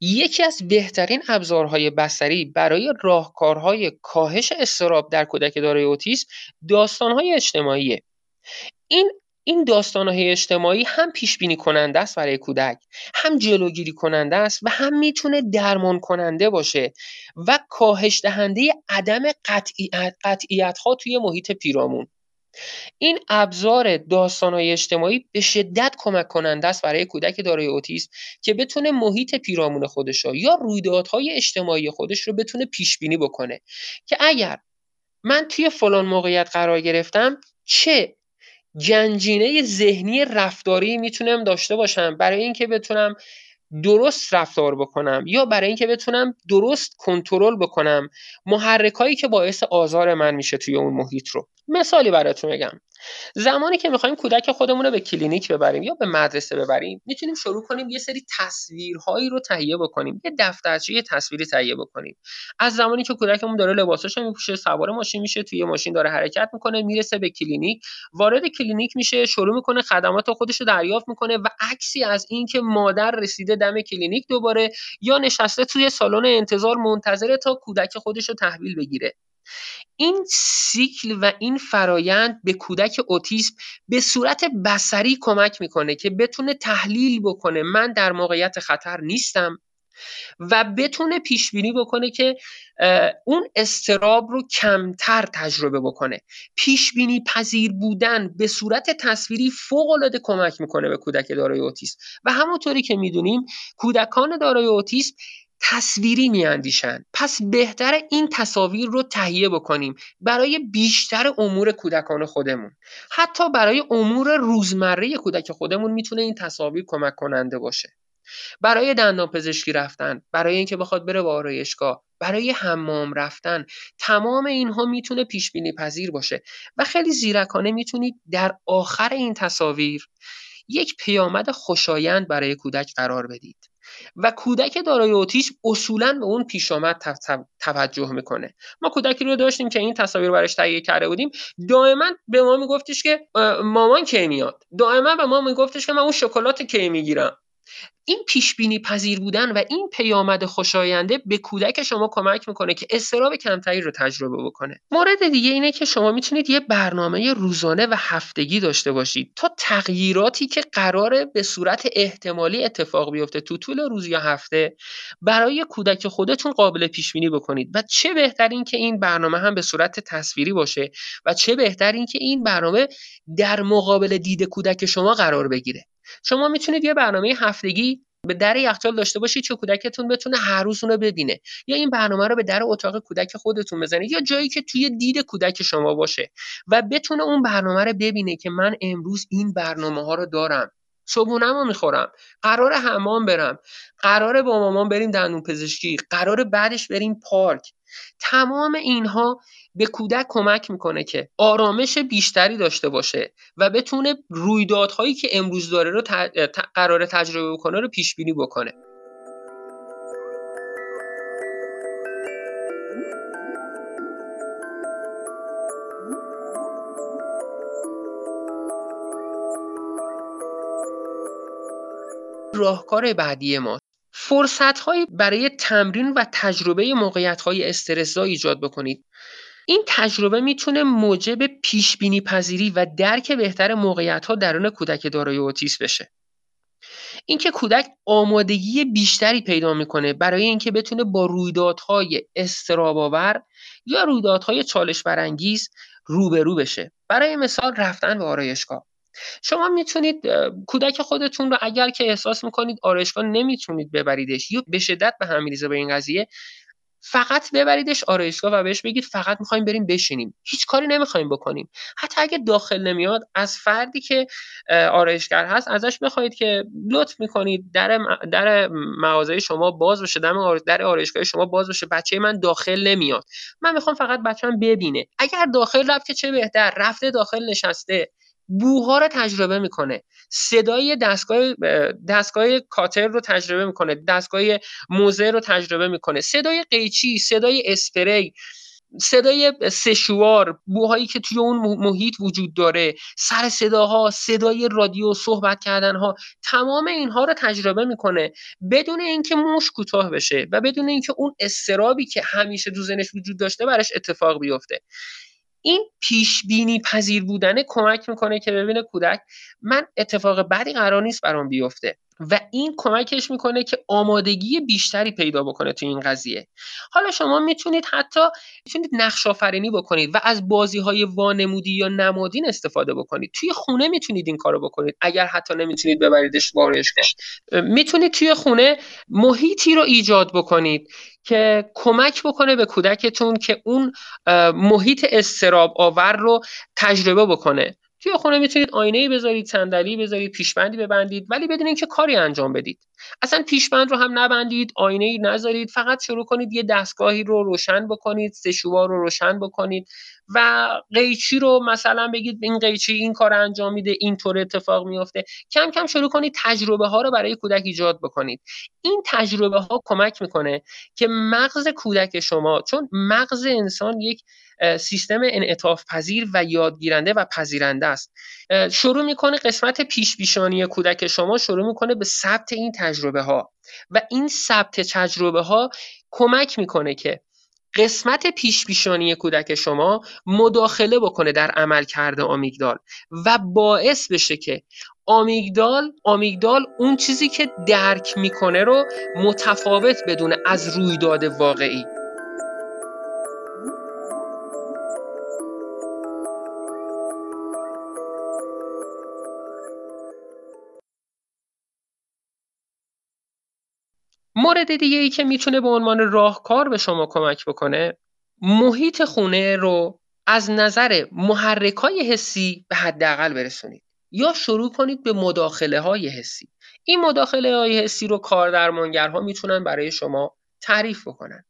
یکی از بهترین ابزارهای بصری برای راهکارهای کاهش اضطراب در کودک دارای اوتیسم داستانهای اجتماعیه. این این داستانهای اجتماعی هم پیش بینی کننده است برای کودک، هم جلوگیری کننده است و هم میتونه درمان کننده باشه و کاهش دهنده عدم قطعیت قطعیت‌ها توی محیط پیرامون. این ابزار داستان‌های اجتماعی به شدت کمک کننده است برای کودک دارای اوتیسم که بتونه محیط پیرامون خودش یا رویدادهای اجتماعی خودش رو بتونه پیش بینی بکنه که اگر من توی فلان موقعیت قرار گرفتم چه گنجینه ذهنی رفتاری میتونم داشته باشم برای اینکه بتونم درست رفتار بکنم یا برای اینکه بتونم درست کنترل بکنم محرکایی که باعث آزار من میشه توی اون محیط رو. مثالی براتون بگم، زمانی که میخوایم کودک خودمون رو به کلینیک ببریم یا به مدرسه ببریم میتونیم شروع کنیم یه سری تصویرهایی رو تهیه بکنیم، یه دفترچه یه تصویری تهیه بکنیم. از زمانی که کودکمون داره لباساش رو میپوشه، سوار ماشین میشه، توی ماشین داره حرکت میکنه، میرسه به کلینیک، وارد کلینیک میشه، شروع میکنه خدمات خودش رو دریافت میکنه و عکسی از این که مادر رسیده دم کلینیک دوباره یا نشسته توی سالن انتظار منتظره تا کودک خودش رو تحویل بگیره. این سیکل و این فرایند به کودک اوتیسم به صورت بصری کمک میکنه که بتونه تحلیل بکنه من در موقعیت خطر نیستم و بتونه پیش بینی بکنه که اون اضطراب رو کمتر تجربه بکنه. پیش بینی پذیر بودن به صورت تصویری فوق العاده کمک میکنه به کودک دارای اوتیسم و همونطوری که میدونیم کودکان دارای اوتیسم تصویری میاندیشن. پس بهتره این تصاویر رو تهیه بکنیم برای بیشتر امور کودکان خودمون. حتی برای امور روزمره کودک خودمون میتونه این تصاویر کمک کننده باشه. برای دندانپزشکی رفتن، برای اینکه بخواد بره با آرایشگاه، برای حمام رفتن، تمام اینها میتونه پیش بینی پذیر باشه و خیلی زیرکانه میتونید در آخر این تصاویر یک پیامد خوشایند برای کودک قرار بدید. و کودک دارای اوتیسم اصولاً به اون پیشامد توجه میکنه. ما کودکی رو داشتیم که این تصاویر براش تهیه کرده بودیم، دائما به ما میگفتش که مامان کی میاد، دائما به ما میگفتش که من اون شکلات کی میگیرم. این پیش بینی پذیر بودن و این پیامد خوشاینده به کودک شما کمک میکنه که اضطراب کمتری رو تجربه بکنه. مورد دیگه اینه که شما میتونید یه برنامه روزانه و هفتگی داشته باشید تا تغییراتی که قراره به صورت احتمالی اتفاق بیفته تو طول روز یا هفته برای کودک خودتون قابل پیش بینی بکنید و چه بهتر این که این برنامه هم به صورت تصویری باشه و چه بهتر این که این برنامه در مقابل دید کودک شما قرار بگیره. شما میتونید یه برنامه هفتگی به در یخچال داشته باشید که کودکتون بتونه هر روز اون رو ببینه، یا این برنامه رو به در اتاق کودک خودتون بزنید یا جایی که توی دید کودک شما باشه و بتونه اون برنامه رو ببینه که من امروز این برنامه ها رو دارم، صبحونه‌مو میخورم، قراره حمام برم، قراره با مامان بریم دندون پزشکی، قراره بعدش بریم پارک، تمام اینها به کودک کمک میکنه که آرامش بیشتری داشته باشه و بتونه رویدادهایی که امروز داره رو قراره تجربه بکنه رو پیش بینی بکنه. راهکار بعدی ما، فرصت‌هایی برای تمرین و تجربه موقعیت‌های استرس‌زا ایجاد بکنید. این تجربه میتونه موجب پیش‌بینی پذیری و درک بهتر موقعیت‌ها درون کودک دارای اوتیسم بشه. اینکه کودک آمادگی بیشتری پیدا میکنه برای اینکه بتونه با رویدادهای اضطراب‌آور یا رویدادهای چالش برانگیز روبرو بشه. برای مثال رفتن به آرایشگاه. شما میتونید کودک خودتون رو اگر که احساس میکنید آرایشگاه نمیتونید ببریدش یا به شدت به هم می‌ریزه به این قضیه، فقط ببریدش آرایشگاه و بهش بگید فقط میخوایم بریم بشینیم، هیچ کاری نمیخوایم بکنیم. حتی اگه داخل نمیاد، از فردی که آرایشگر هست ازش بخواید که لطف میکنید در در مغازه شما باز بشه، در آرایشگاه شما باز بشه، بچه من داخل نمیاد، من میخوام فقط بچه‌م ببینه. اگر داخل رفت که چه بهتر، رفته داخل نشسته، بوها رو تجربه میکنه، صدای دستگاه دستگاه کاتر رو تجربه میکنه، دستگاه موزه رو تجربه میکنه، صدای قیچی، صدای اسپری، صدای سشوار، بوهایی که توی اون محیط وجود داره، سر صداها، صدای رادیو، صحبت کردنها، تمام اینها رو تجربه میکنه بدون اینکه موش کوتاه بشه و بدون اینکه اون استرابی که همیشه تو ذهنش وجود داشته براش اتفاق بیفته. این پیش بینی پذیر بودنه کمک میکنه که ببینه کودک من اتفاق بدی قرار نیست برام بیفته و این کمکش میکنه که آمادگی بیشتری پیدا بکنه تو این قضیه. حالا شما میتونید حتی میتونید نقش‌آفرینی بکنید و از بازی‌های وانمودی یا نمادین استفاده بکنید. توی خونه میتونید این کارو بکنید. اگر حتی نمیتونید ببریدش آرایشگاه، میتونید توی خونه محیطی رو ایجاد بکنید که کمک بکنه به کودکتون که اون محیط اضطراب آور رو تجربه بکنه. توی خونه میتونید آینه‌ای بذارید، صندلی بذارید، پیشبندی ببندید، ولی بدون اینکه کاری انجام بدید. اصلا پیشبند رو هم نبندید، آینه‌ای نذارید، فقط شروع کنید یه دستگاهی رو روشن بکنید، سشوار رو روشن بکنید و قیچی رو مثلا بگید این قیچی این کار انجام میده، اینطور اتفاق میفته. کم کم شروع کنید تجربه ها رو برای کودک ایجاد بکنید. این تجربه ها کمک میکنه که مغز کودک شما، چون مغز انسان یک سیستم انعطاف پذیر و یادگیرنده و پذیرنده است، شروع میکنه قسمت پیش پیشانی کودک شما شروع میکنه به ثبت این تجربه ها و این ثبت تجربه ها کمک میکنه که قسمت پیش پیشانی کودک شما مداخله بکنه در عمل کرده آمیگدال و باعث بشه که آمیگدال آمیگدال اون چیزی که درک میکنه رو متفاوت بدونه از رویداد واقعی. مورد دیگه ای که میتونه به عنوان راهکار به شما کمک بکنه، محیط خونه رو از نظر محرکای حسی به حداقل برسونید یا شروع کنید به مداخله های حسی. این مداخله های حسی رو کاردرمانگرها میتونن برای شما تعریف بکنن.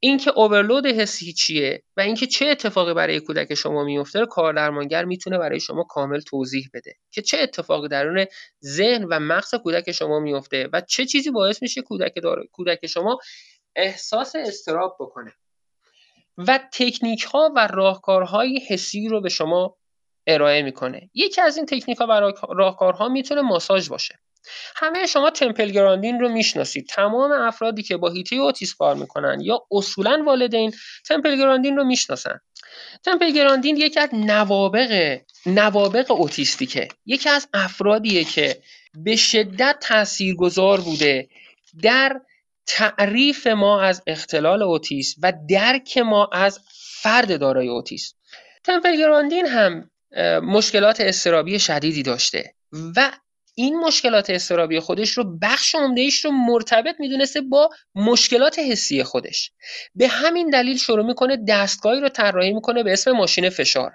اینکه اورلود حسی چیه و اینکه چه اتفاقی برای کودک شما میفته رو کاردرمانگر میتونه برای شما کامل توضیح بده که چه اتفاقی درون ذهن و مغز کودک شما میفته و چه چیزی باعث میشه کودک داره کودک شما احساس اضطراب بکنه و تکنیک ها و راهکارهای حسی رو به شما ارائه میکنه. یکی از این تکنیک ها و راهکارها میتونه ماساژ باشه. همه شما تمپل گراندین رو میشناسید. تمام افرادی که با حیطه اوتیسم کار میکنن یا اصولاً والدین تمپل گراندین رو میشناسن. تمپل گراندین یکی از نوابغ نوابغ اوتیستیکه، یکی از افرادیه که به شدت تاثیرگذار بوده در تعریف ما از اختلال اوتیسم و درک ما از فرد دارای اوتیسم. تمپل گراندین هم مشکلات اضطرابی شدیدی داشته و این مشکلات اضطرابی خودش رو بخش عمده‌ایش رو مرتبط میدونسته با مشکلات حسی خودش. به همین دلیل شروع میکنه دستگاهی رو طراحی میکنه به اسم ماشین فشار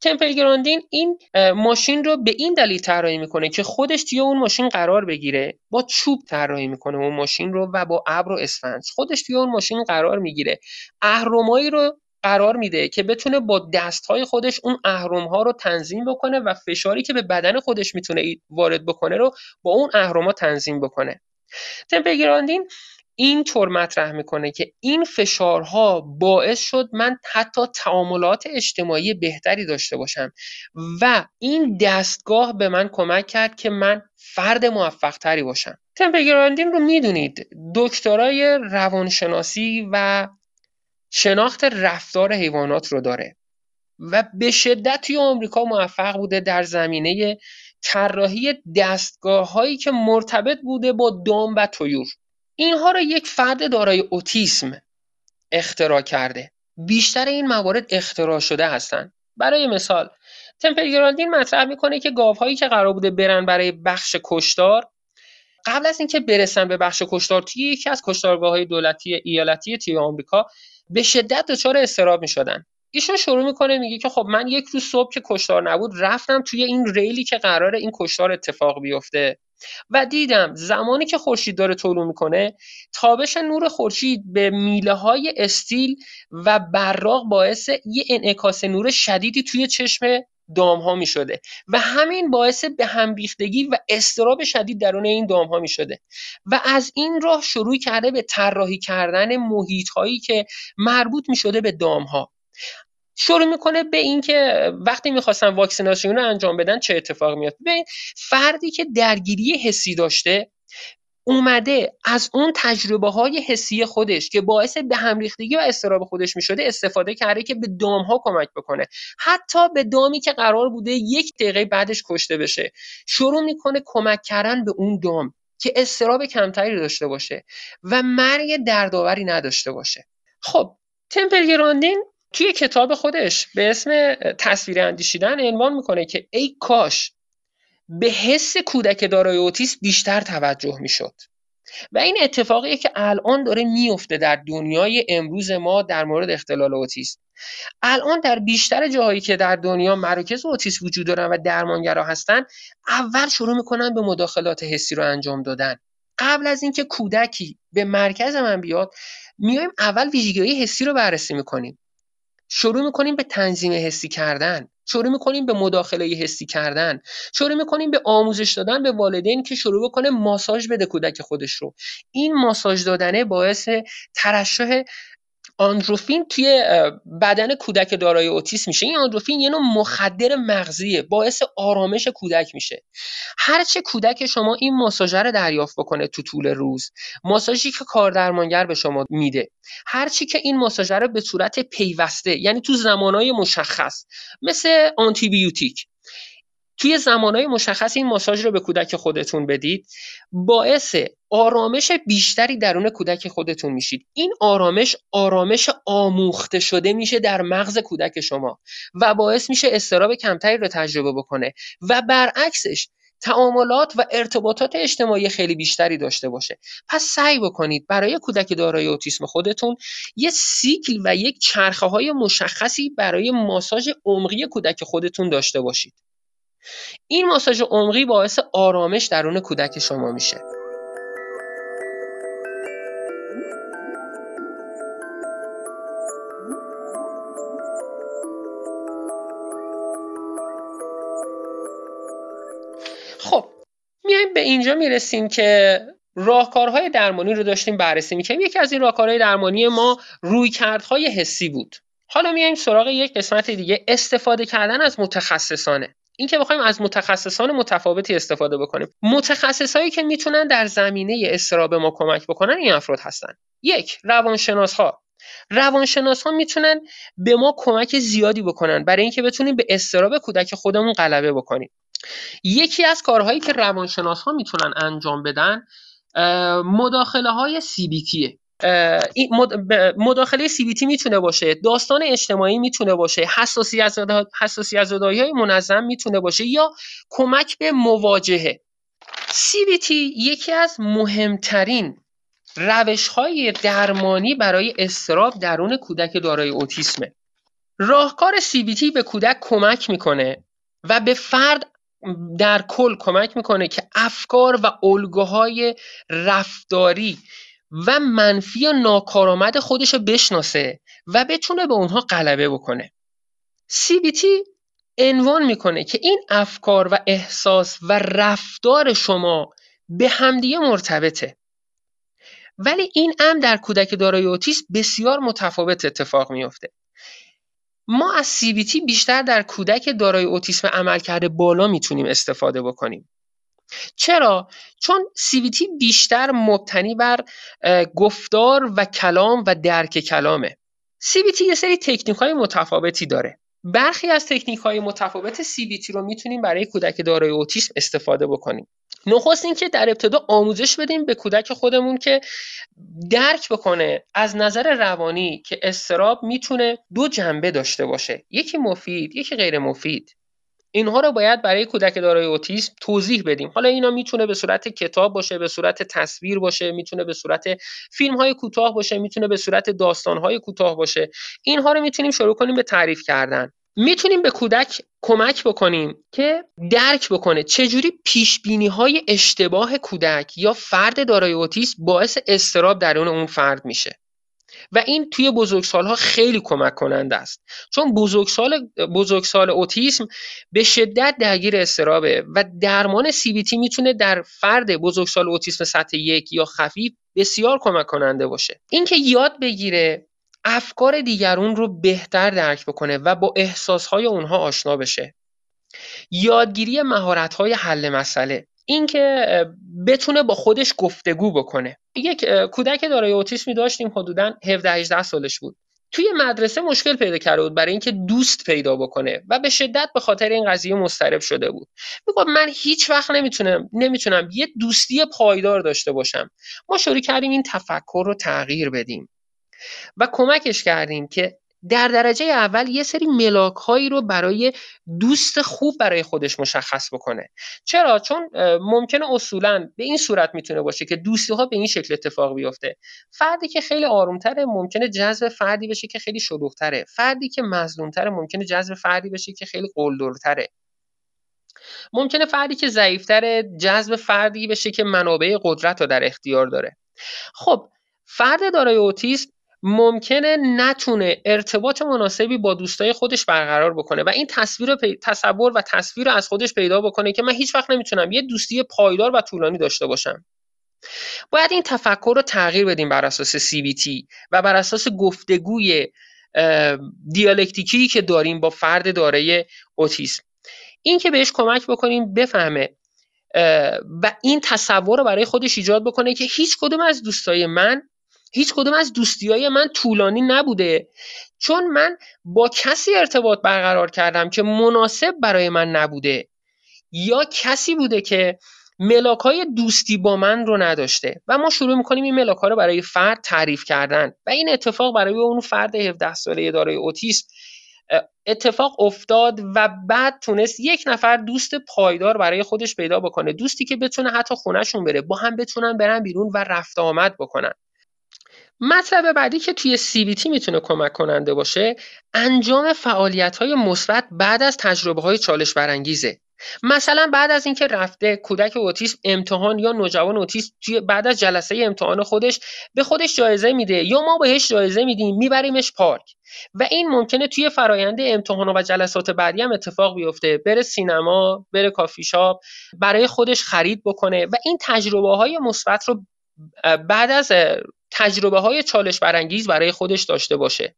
تمپل گراندین این ماشین رو به این دلیل طراحی میکنه که خودش توی اون ماشین قرار بگیره، با چوب طراحی میکنه اون ماشین رو و با ابر و اسفنج خودش توی اون ماشین قرار میگیره. اهرم‌هایی رو قرار میده که بتونه با دستهای خودش اون اهرم‌ها رو تنظیم بکنه و فشاری که به بدن خودش میتونه وارد بکنه رو با اون اهرم‌ها تنظیم بکنه. تمپل گراندین این طور مطرح میکنه که این فشارها باعث شد من حتی تعاملات اجتماعی بهتری داشته باشم و این دستگاه به من کمک کرد که من فرد موفق تری باشم. تمپل گراندین رو میدونید، دکترای روانشناسی و شناخت رفتار حیوانات رو داره و به شدت توی آمریکا موفق بوده در زمینه طراحی دستگاه‌هایی که مرتبط بوده با دام و طیور. اینها را یک فرد دارای اوتیسم اختراع کرده. بیشتر این موارد اختراع شده هستند. برای مثال تمپل گراندین مطرح میکنه که گاوهایی که قرار بوده برن برای بخش کشتار، قبل از اینکه برسن به بخش کشتار توی یکی از کشتارگاه‌های دولتی ایالتی توی آمریکا به شدت دچار اضطراب می‌شدن. ایشون شروع میکنه میگه که خب من یک روز صبح که کشتار نبود رفتم توی این ریلی که قراره این کشتار اتفاق بیفته و دیدم زمانی که خورشید داره طلوع میکنه تابش نور خورشید به میله های استیل و براق باعث یه انعکاس نور شدیدی توی چشم دام ها میشده و همین باعث به همبیختگی و اضطراب شدید درون این دام ها میشده و از این راه شروع کرده به طراحی کردن محیط هایی که مربوط میشده به دام ها. شروع میکنه به این که وقتی میخواستن واکسیناسیون رو انجام بدن چه اتفاق میاد. ببین فردی که درگیری حسی داشته اومده از اون تجربه های حسی خودش که باعث به هم ریختگی و اضطراب خودش میشده استفاده کرده که به دام ها کمک بکنه، حتی به دامی که قرار بوده یک دقیقه بعدش کشته بشه شروع میکنه کمک کردن به اون دام که اضطراب کمتری داشته باشه و مرگ دردآوری نداشته باشه. خب تمپل گراندین توی کتاب خودش به اسم تصویر اندیشیدن عنوان میکنه که ای کاش به حس کودک دارای اوتیسم بیشتر توجه میشد و این اتفاقیه که الان داره میفته در دنیای امروز ما در مورد اختلال اوتیسم. الان در بیشتر جاهایی که در دنیا مراکز اوتیسم وجود دارن و درمانگرا هستن اول شروع میکنن به مداخلات حسی رو انجام دادن. قبل از اینکه کودکی به مرکز من بیاد میایم اول ویژگی‌های حسی رو بررسی میکنیم، شروع میکنیم به تنظیم حسی کردن، شروع میکنیم به مداخله حسی کردن، شروع میکنیم به آموزش دادن به والدین که شروع بکنه ماساژ بده کودک خودش رو. این ماساژ دادنه باعث ترشح آندروفین توی بدن کودک دارای اوتیسم میشه. این آندروفین یه نوع مخدر مغزیه، باعث آرامش کودک میشه. هرچه کودک شما این ماساژ رو دریافت بکنه تو طول روز، ماساژی که کار درمانگر به شما میده، هرچی که این ماساژ رو به صورت پیوسته، یعنی تو زمانهای مشخص، مثل آنتی بیوتیک، توی زمانهای مشخص این ماساژ رو به کودک خودتون بدید، باعث آرامش بیشتری درون کودک خودتون میشید. این آرامش آرامش آموخته شده میشه در مغز کودک شما و باعث میشه اضطراب کمتری رو تجربه بکنه و برعکسش تعاملات و ارتباطات اجتماعی خیلی بیشتری داشته باشه. پس سعی بکنید برای کودک دارای اوتیسم خودتون یه سیکل و یک چرخه‌های مشخصی برای ماساژ عمقی کودک خودتون داشته باشید. این ماساژ عمقی باعث آرامش درون کودک شما میشه. خب میایم به اینجا میرسیم که راهکارهای درمانی رو داشتیم بررسی میکنیم. یکی از این راهکارهای درمانی ما رویکردهای حسی بود. حالا میایم سراغ یک قسمت دیگه، استفاده کردن از متخصصانه. این که بخوایم از متخصصان متفاوتی استفاده بکنیم. متخصصایی که میتونن در زمینه اضطراب ما کمک بکنن این افراد هستن. یک، روانشناس‌ها. روانشناس‌ها میتونن به ما کمک زیادی بکنن برای اینکه بتونیم به اضطراب کودک خودمون غلبه بکنیم. یکی از کارهایی که روانشناس‌ها میتونن انجام بدن مداخله‌های سی بی تی. مداخله سی بی تی میتونه باشه، داستان اجتماعی میتونه باشه، حساسیت زدایی‌های منظم میتونه باشه یا کمک به مواجهه. سی بی تی یکی از مهمترین روش‌های درمانی برای اضطراب درون کودک دارای اوتیسمه. راهکار سی بی تی به کودک کمک میکنه و به فرد در کل کمک میکنه که افکار و الگوهای رفتاری و منفی و ناکارآمد خودش رو بشناسه و بتونه به اونها غلبه بکنه. سی بی تی عنوان میکنه که این افکار و احساس و رفتار شما به همدیگه مرتبطه. ولی این امر در کودک دارای اوتیسم بسیار متفاوت اتفاق میفته. ما از سی بی تی بیشتر در کودک دارای اوتیسم عملکرد بالا میتونیم استفاده بکنیم. چرا؟ چون سی بی تی بیشتر مبتنی بر گفتار و کلام و درک کلامه. سی بی تی یه سری تکنیک‌های متفاوتی داره. برخی از تکنیک‌های متفاوت سی بی تی رو میتونیم برای کودک دارای اوتیسم استفاده بکنیم. نخست این که در ابتدا آموزش بدیم به کودک خودمون که درک بکنه از نظر روانی که اضطراب میتونه دو جنبه داشته باشه، یکی مفید یکی غیر مفید. اینها رو باید برای کودک دارای اوتیسم توضیح بدیم. حالا اینا میتونه به صورت کتاب باشه، به صورت تصویر باشه، میتونه به صورت فیلم‌های کوتاه باشه، میتونه به صورت داستان‌های کوتاه باشه. اینها رو میتونیم شروع کنیم به تعریف کردن. میتونیم به کودک کمک بکنیم که درک بکنه چجوری پیشبینی‌های اشتباه کودک یا فرد دارای اوتیسم باعث اضطراب درون اون فرد میشه. و این توی بزرگسال‌ها خیلی کمک کننده است، چون بزرگسال بزرگسال اوتیسم به شدت درگیر اضطرابه و درمان سی بی تی میتونه در فرد بزرگسال اوتیسم سطح یک یا خفیف بسیار کمک کننده باشه. اینکه یاد بگیره افکار دیگرون رو بهتر درک بکنه و با احساسهای اونها آشنا بشه. یادگیری مهارت‌های حل مسئله، اینکه بتونه با خودش گفتگو بکنه. یک کودک دارای اوتیسمی داشتیم حدوداً هفده هجده سالش بود. توی مدرسه مشکل پیدا کرده بود برای اینکه دوست پیدا بکنه و به شدت به خاطر این قضیه مضطرب شده بود. میگفت من هیچ وقت نمیتونم نمیتونم یه دوستی پایدار داشته باشم. ما شروع کردیم این تفکر رو تغییر بدیم و کمکش کردیم که در درجه اول یه سری ملاک‌هایی رو برای دوست خوب برای خودش مشخص بکنه. چرا؟ چون ممکنه اصولاً به این صورت میتونه باشه که دوستی‌ها به این شکل اتفاق بیفته. فردی که خیلی آروم‌تره ممکنه جذب فردی بشه که خیلی شلوغ‌تره. فردی که مظلوم‌تره ممکنه جذب فردی بشه که خیلی قلدرتره. ممکنه فردی که ضعیف‌تره جذب فردی بشه که منابع قدرت رو در اختیار داره. خب فرد دارای اوتیسم ممکنه نتونه ارتباط مناسبی با دوستای خودش برقرار بکنه و این تصویر پی... تصور و تصویر از خودش پیدا بکنه که من هیچ وقت نمیتونم یه دوستی پایدار و طولانی داشته باشم. باید این تفکر رو تغییر بدیم بر اساس سی بی تی و بر اساس گفتگوی دیالکتیکی که داریم با فرد دارای اوتیسم. این که بهش کمک بکنیم بفهمه و این تصور رو برای خودش ایجاد بکنه که هیچ کدوم از دوستای من هیچ کدوم از دوستی‌های من طولانی نبوده، چون من با کسی ارتباط برقرار کردم که مناسب برای من نبوده یا کسی بوده که ملاک‌های دوستی با من رو نداشته. و ما شروع می‌کنیم این ملاک‌ها رو برای فرد تعریف کردن و این اتفاق برای اون فرد هفده ساله دارای اوتیسم اتفاق افتاد و بعد تونست یک نفر دوست پایدار برای خودش پیدا بکنه، دوستی که بتونه حتی خونه‌شون بره، با هم بتونن برن بیرون و رفت آمد بکنن. مطلب بعدی که توی سی بی تی میتونه کمک کننده باشه انجام فعالیت‌های مثبت بعد از تجربه‌های چالش برانگیزه. مثلا بعد از اینکه رفته کودک اوتیسم امتحان یا نوجوان اوتیسم توی بعد از جلسه امتحان خودش به خودش جایزه میده یا ما بهش جایزه میدیم، میبریمش پارک و این ممکنه توی فرآیند امتحان و جلسات بعدی هم اتفاق بیفته، بره سینما، بره کافی شاپ، برای خودش خرید بکنه و این تجربه‌های مثبت رو بعد از تجربه های چالش برانگیز برای خودش داشته باشه.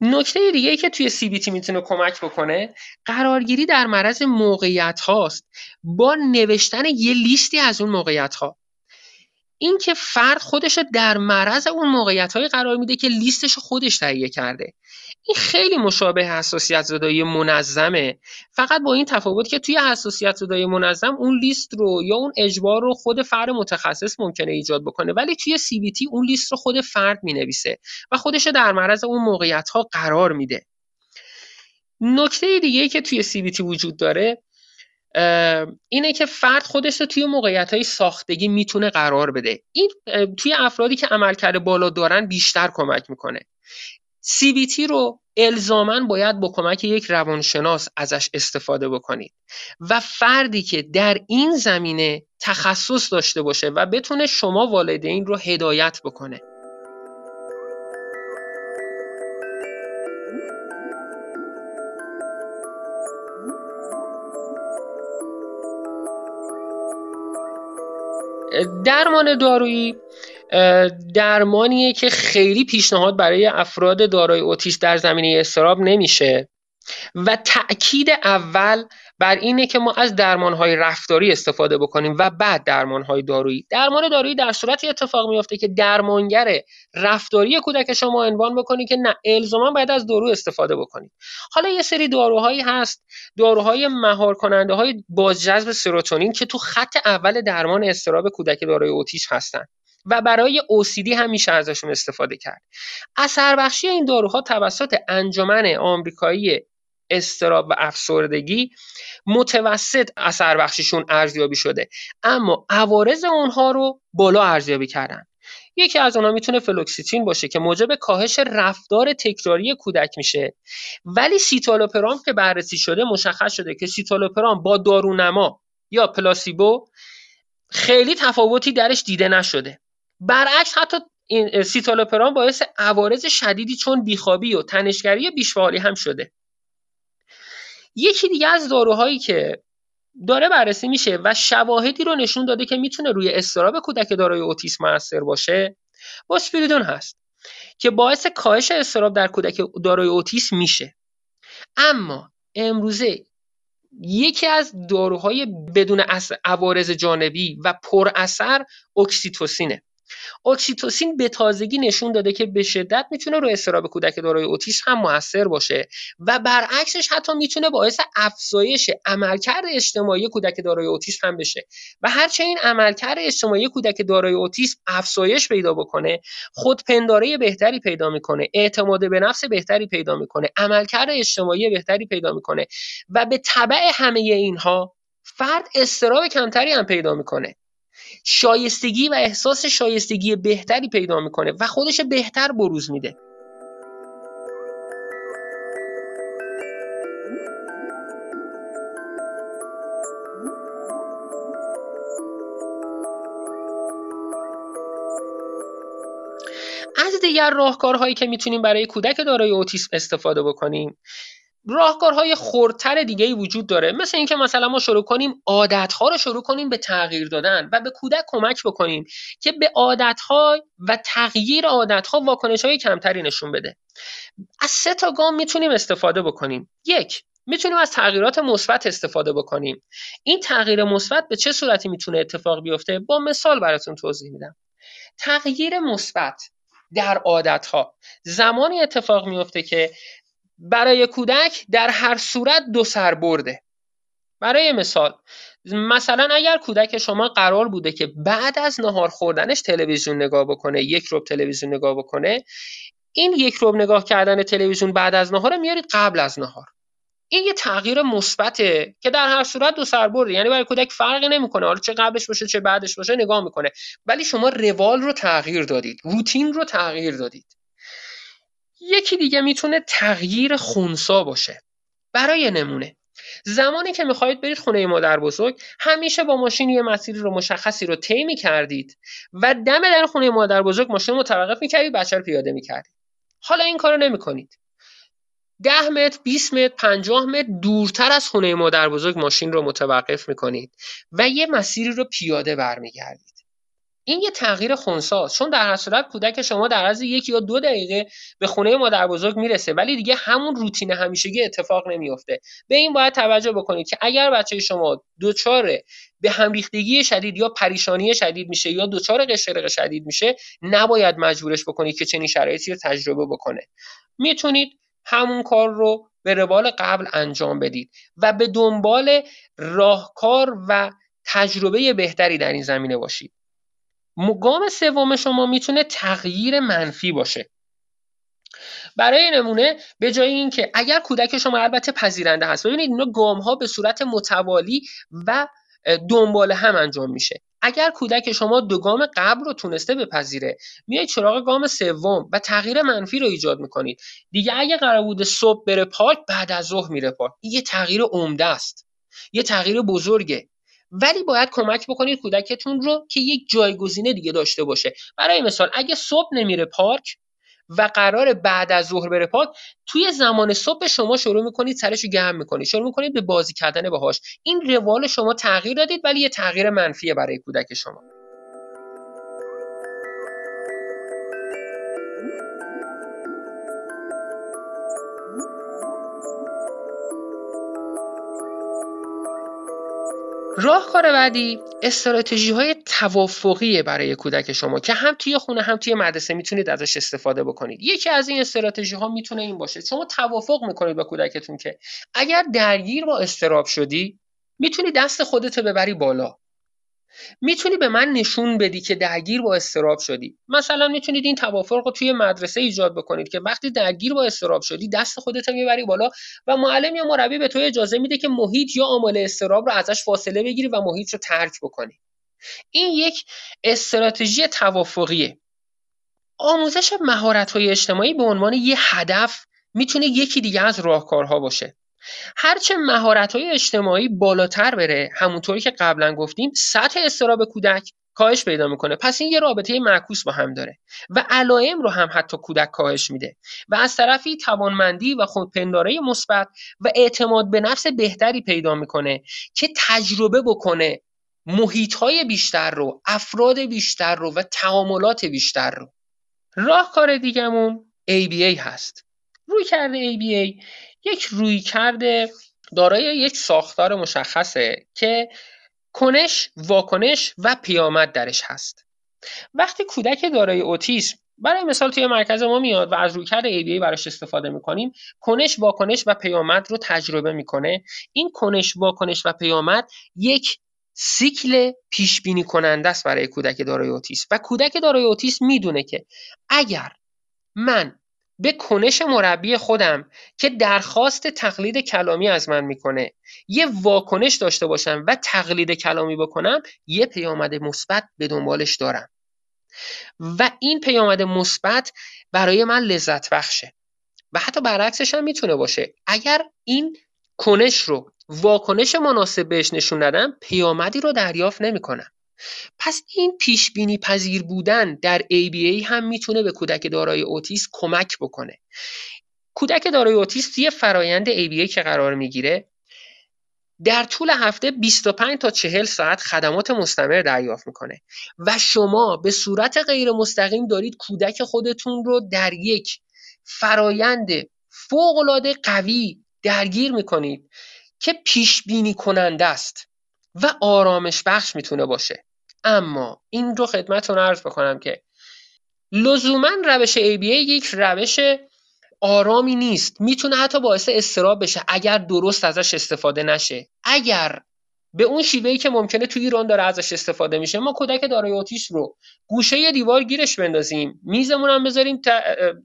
نکته دیگه که توی سی بی تی میتونه کمک بکنه قرارگیری در معرض موقعیت هاست با نوشتن یه لیستی از اون موقعیت ها. این که فرد خودش در معرض اون موقعیت های قرار میده که لیستش خودش تهیه کرده. این خیلی مشابه حساسیت زدایی منظمه، فقط با این تفاوت که توی حساسیت زدایی منظم اون لیست رو یا اون اجبار رو خود فرد متخصص ممکنه ایجاد بکنه، ولی توی سی بی تی اون لیست رو خود فرد مینویسه و خودش در معرض اون موقعیت ها قرار میده. نکته دیگه که توی سی بی تی وجود داره اینه که فرد خودش رو توی موقعیت‌های ساختگی میتونه قرار بده. این توی افرادی که عملکرد بالا دارن بیشتر کمک میکنه. سی بی تی رو الزاماً باید با کمک یک روانشناس ازش استفاده بکنید و فردی که در این زمینه تخصص داشته باشه و بتونه شما والدین رو هدایت بکنه. درمان دارویی درمانیه که خیلی پیشنهاد برای افراد دارای اوتیسم در زمینه اضطراب نمیشه و تأکید اول بر اینه که ما از درمانهای رفتاری استفاده بکنیم و بعد درمانهای دارویی. درمان دارویی در صورتی اتفاق میفته که درمانگر رفتاری کودک شما عنوان بکنید که نه، الزاما باید از دارو استفاده بکنید. حالا یه سری داروهایی هست، داروهای مهار کننده های بازجذب سروتونین که تو خط اول درمان اضطراب کودک دارای اوتیسم هستن و برای او سی دی هم میشه ازشون استفاده کرد. اثر بخشی این داروها توسط انجمن آمریکایی اضطراب و افسردگی متوسط اثر بخشیشون ارزیابی شده، اما عوارض اونها رو بالا ارزیابی کردن. یکی از اونها میتونه فلوکسیتین باشه که موجب کاهش رفتار تکراری کودک میشه، ولی سیتالوپرام که بررسی شده مشخص شده که سیتالوپرام با دارونما یا پلاسیبو خیلی تفاوتی درش دیده نشده. برعکس حتی این سیتالوپرام باعث عوارض شدیدی چون بیخوابی و تنشگری بیش‌فعالی هم شده. یکی دیگه از داروهایی که داره بررسی میشه و شواهدی رو نشون داده که میتونه روی اضطراب کودک دارای اوتیسم مؤثر باشه، ریسپریدون هست که باعث کاهش اضطراب در کودک دارای اوتیسم میشه. اما امروزه یکی از داروهای بدون عوارض جانبی و پر اثر اکسیتوسینه. اکسیتوسین به تازگی نشون داده که به شدت میتونه روی اضطراب کودک دارای اوتیسم هم موثر باشه و برعکسش حتی میتونه باعث افزایش عملکرد اجتماعی کودک دارای اوتیسم هم بشه و هرچه این عملکرد اجتماعی کودک دارای اوتیسم افزایش پیدا بکنه، خودپنداره بهتری پیدا میکنه، اعتماد به نفس بهتری پیدا میکنه، عملکرد اجتماعی بهتری پیدا میکنه و به تبع همه اینها فرد اضطراب کمتری هم پیدا میکنه، شایستگی و احساس شایستگی بهتری پیدا میکنه و خودش بهتر بروز میده. از دیگر راهکارهایی که میتونیم برای کودک دارای اوتیسم استفاده بکنیم، راهکارهای خردتر دیگه‌ای وجود داره، مثل اینکه مثلا ما شروع کنیم عادت‌ها رو شروع کنیم به تغییر دادن و به کودک کمک بکنیم که به عادت‌ها و تغییر عادت‌ها واکنش‌های کمتری نشون بده. از سه تا گام میتونیم استفاده بکنیم. یک، میتونیم از تغییرات مثبت استفاده بکنیم. این تغییر مثبت به چه صورتی میتونه اتفاق بیفته؟ با مثال براتون توضیح میدم. تغییر مثبت در عادت‌ها زمانی اتفاق میفته که برای کودک در هر صورت دو سر برده. برای مثال، مثلا اگر کودک شما قرار بوده که بعد از نهار خوردنش تلویزیون نگاه بکنه، یک ربع تلویزیون نگاه بکنه، این یک ربع نگاه کردن تلویزیون بعد از نهار میارید قبل از نهار. این یه تغییر مثبته که در هر صورت دو سر برده، یعنی برای کودک فرقی نمیکنه، حالا چه قبلش باشه چه بعدش باشه نگاه میکنه، ولی شما روال رو تغییر دادید، روتین رو تغییر دادید. یکی دیگه میتونه تغییر خونسا باشه. برای نمونه، زمانی که میخواید برید خونه مادر بزرگ، همیشه با ماشین یه مسیری رو مشخصی رو طی میکردید و دم در خونه مادر بزرگ ماشین رو متوقف میکردید، بچه رو پیاده میکردید. حالا این کارو نمیکنید. ده متر، بیست متر، پنجاه متر دورتر از خونه مادر بزرگ ماشین رو متوقف میکنید و یه مسیری رو پیاده برمیگردید. این یه تغییر خنثیه، چون در هر صورت کودک شما در عرض یک یا دو دقیقه به خونه مادر بزرگ میرسه، ولی دیگه همون روتین همیشگی اتفاق نمیافته. به این باید توجه بکنید که اگر بچه شما دچار به هم ریختگی شدید یا پریشانی شدید میشه یا دچار قشقرق شدید میشه، نباید مجبورش بکنید که چنین شرایطی رو تجربه بکنه. میتونید همون کار رو به روال قبل انجام بدید و به دنبال راهکار و تجربه بهتری در این زمینه باشید. گام سوم شما میتونه تغییر منفی باشه. برای نمونه، به جای اینکه اگر کودک شما البته پذیرنده هست، ببینید اینا گام ها به صورت متوالی و دنبال هم انجام میشه. اگر کودک شما دو گام قبل رو تونسته بپذیره، میایید سراغ گام سوم و تغییر منفی رو ایجاد میکنید. دیگه اگه قرار بود صبح بره پارک، بعد از ظهر میره پارک. این یه تغییر عمده است، یه تغییر بزرگه، ولی باید کمک بکنید کودکتون رو که یک جایگزین دیگه داشته باشه. برای مثال اگه صبح نمیره پارک و قرار بعد از ظهر بره پارک، توی زمان صبح شما شروع میکنید سرشو گرم میکنید، شروع میکنید به بازی کردن باهاش. این روال شما تغییر دادید، ولی یه تغییر منفیه برای کودک شما. راهکار بعدی استراتژی‌های توافقیه برای کودک شما که هم توی خونه هم توی مدرسه میتونید ازش استفاده بکنید. یکی از این استراتژی‌ها میتونه این باشه: شما توافق میکنید با کودکتون که اگر درگیر با اضطراب شدی، میتونی دست خودتو ببری بالا، میتونی به من نشون بدی که درگیر با اضطراب شدی. مثلا میتونید این توافق رو توی مدرسه ایجاد بکنید که وقتی درگیر با اضطراب شدی، دست خودت رو میبری بالا و معلم یا مربی به تو اجازه میده که محیط یا عامل اضطراب رو ازش فاصله بگیری و محیط رو ترک بکنی. این یک استراتژی توافقیه. آموزش مهارت‌های اجتماعی به عنوان یه هدف میتونه یکی دیگه از راهکارها باشه. هرچه مهارت‌های اجتماعی بالاتر بره، همونطوری که قبلا گفتیم، سطح اضطراب کودک کاهش پیدا میکنه. پس این یه رابطه معکوس با هم داره و علائم رو هم حتی کودک کاهش میده و از طرفی توانمندی و خودپنداری مثبت و اعتماد به نفس بهتری پیدا میکنه که تجربه بکنه محیط‌های بیشتر رو، افراد بیشتر رو و تعاملات بیشتر رو. راهکار دیگه‌مون ای بی ای هست. رویکرد ای بی ای یک رویکرد دارای یک ساختار مشخصه که کنش، واکنش و پیامد درش هست. وقتی کودک دارای اوتیسم برای مثال توی مرکز ما میاد و از رویکرد ای بی ای براش استفاده میکنیم، کنش، واکنش و پیامد رو تجربه میکنه. این کنش، واکنش و پیامد یک سیکل پیش بینی کننده است برای کودک دارای اوتیسم و کودک دارای اوتیسم میدونه که اگر من به کنش مربی خودم که درخواست تقلید کلامی از من میکنه یه واکنش داشته باشم و تقلید کلامی بکنم، یه پیامد مثبت به دنبالش دارم و این پیامد مثبت برای من لذت بخشه. و حتی برعکسش هم میتونه باشه: اگر این کنش رو، واکنش مناسب بهش نشون ندم، پیامدی رو دریافت نمیکنم. پس این پیش بینی پذیر بودن در ای بی ای هم میتونه به کودک دارای اوتیسم کمک بکنه. کودک دارای اوتیسم توی فرایند ای بی ای که قرار میگیره، در طول هفته بیست و پنج تا چهل ساعت خدمات مستمر دریافت میکنه و شما به صورت غیر مستقیم دارید کودک خودتون رو در یک فرایند فوق‌العاده قوی درگیر میکنید که پیش بینی کننده است و آرامش بخش میتونه باشه. اما این رو خدمتتون عرض بکنم که لزوما روش ای بی ای یک روش آرامی نیست. میتونه حتی باعث اضطراب بشه اگر درست ازش استفاده نشه. اگر به اون شیوهی که ممکنه توی ایران داره ازش استفاده میشه، ما کودک دارای اوتیسم رو گوشه دیوار گیرش بندازیم، میزمون هم بذاریم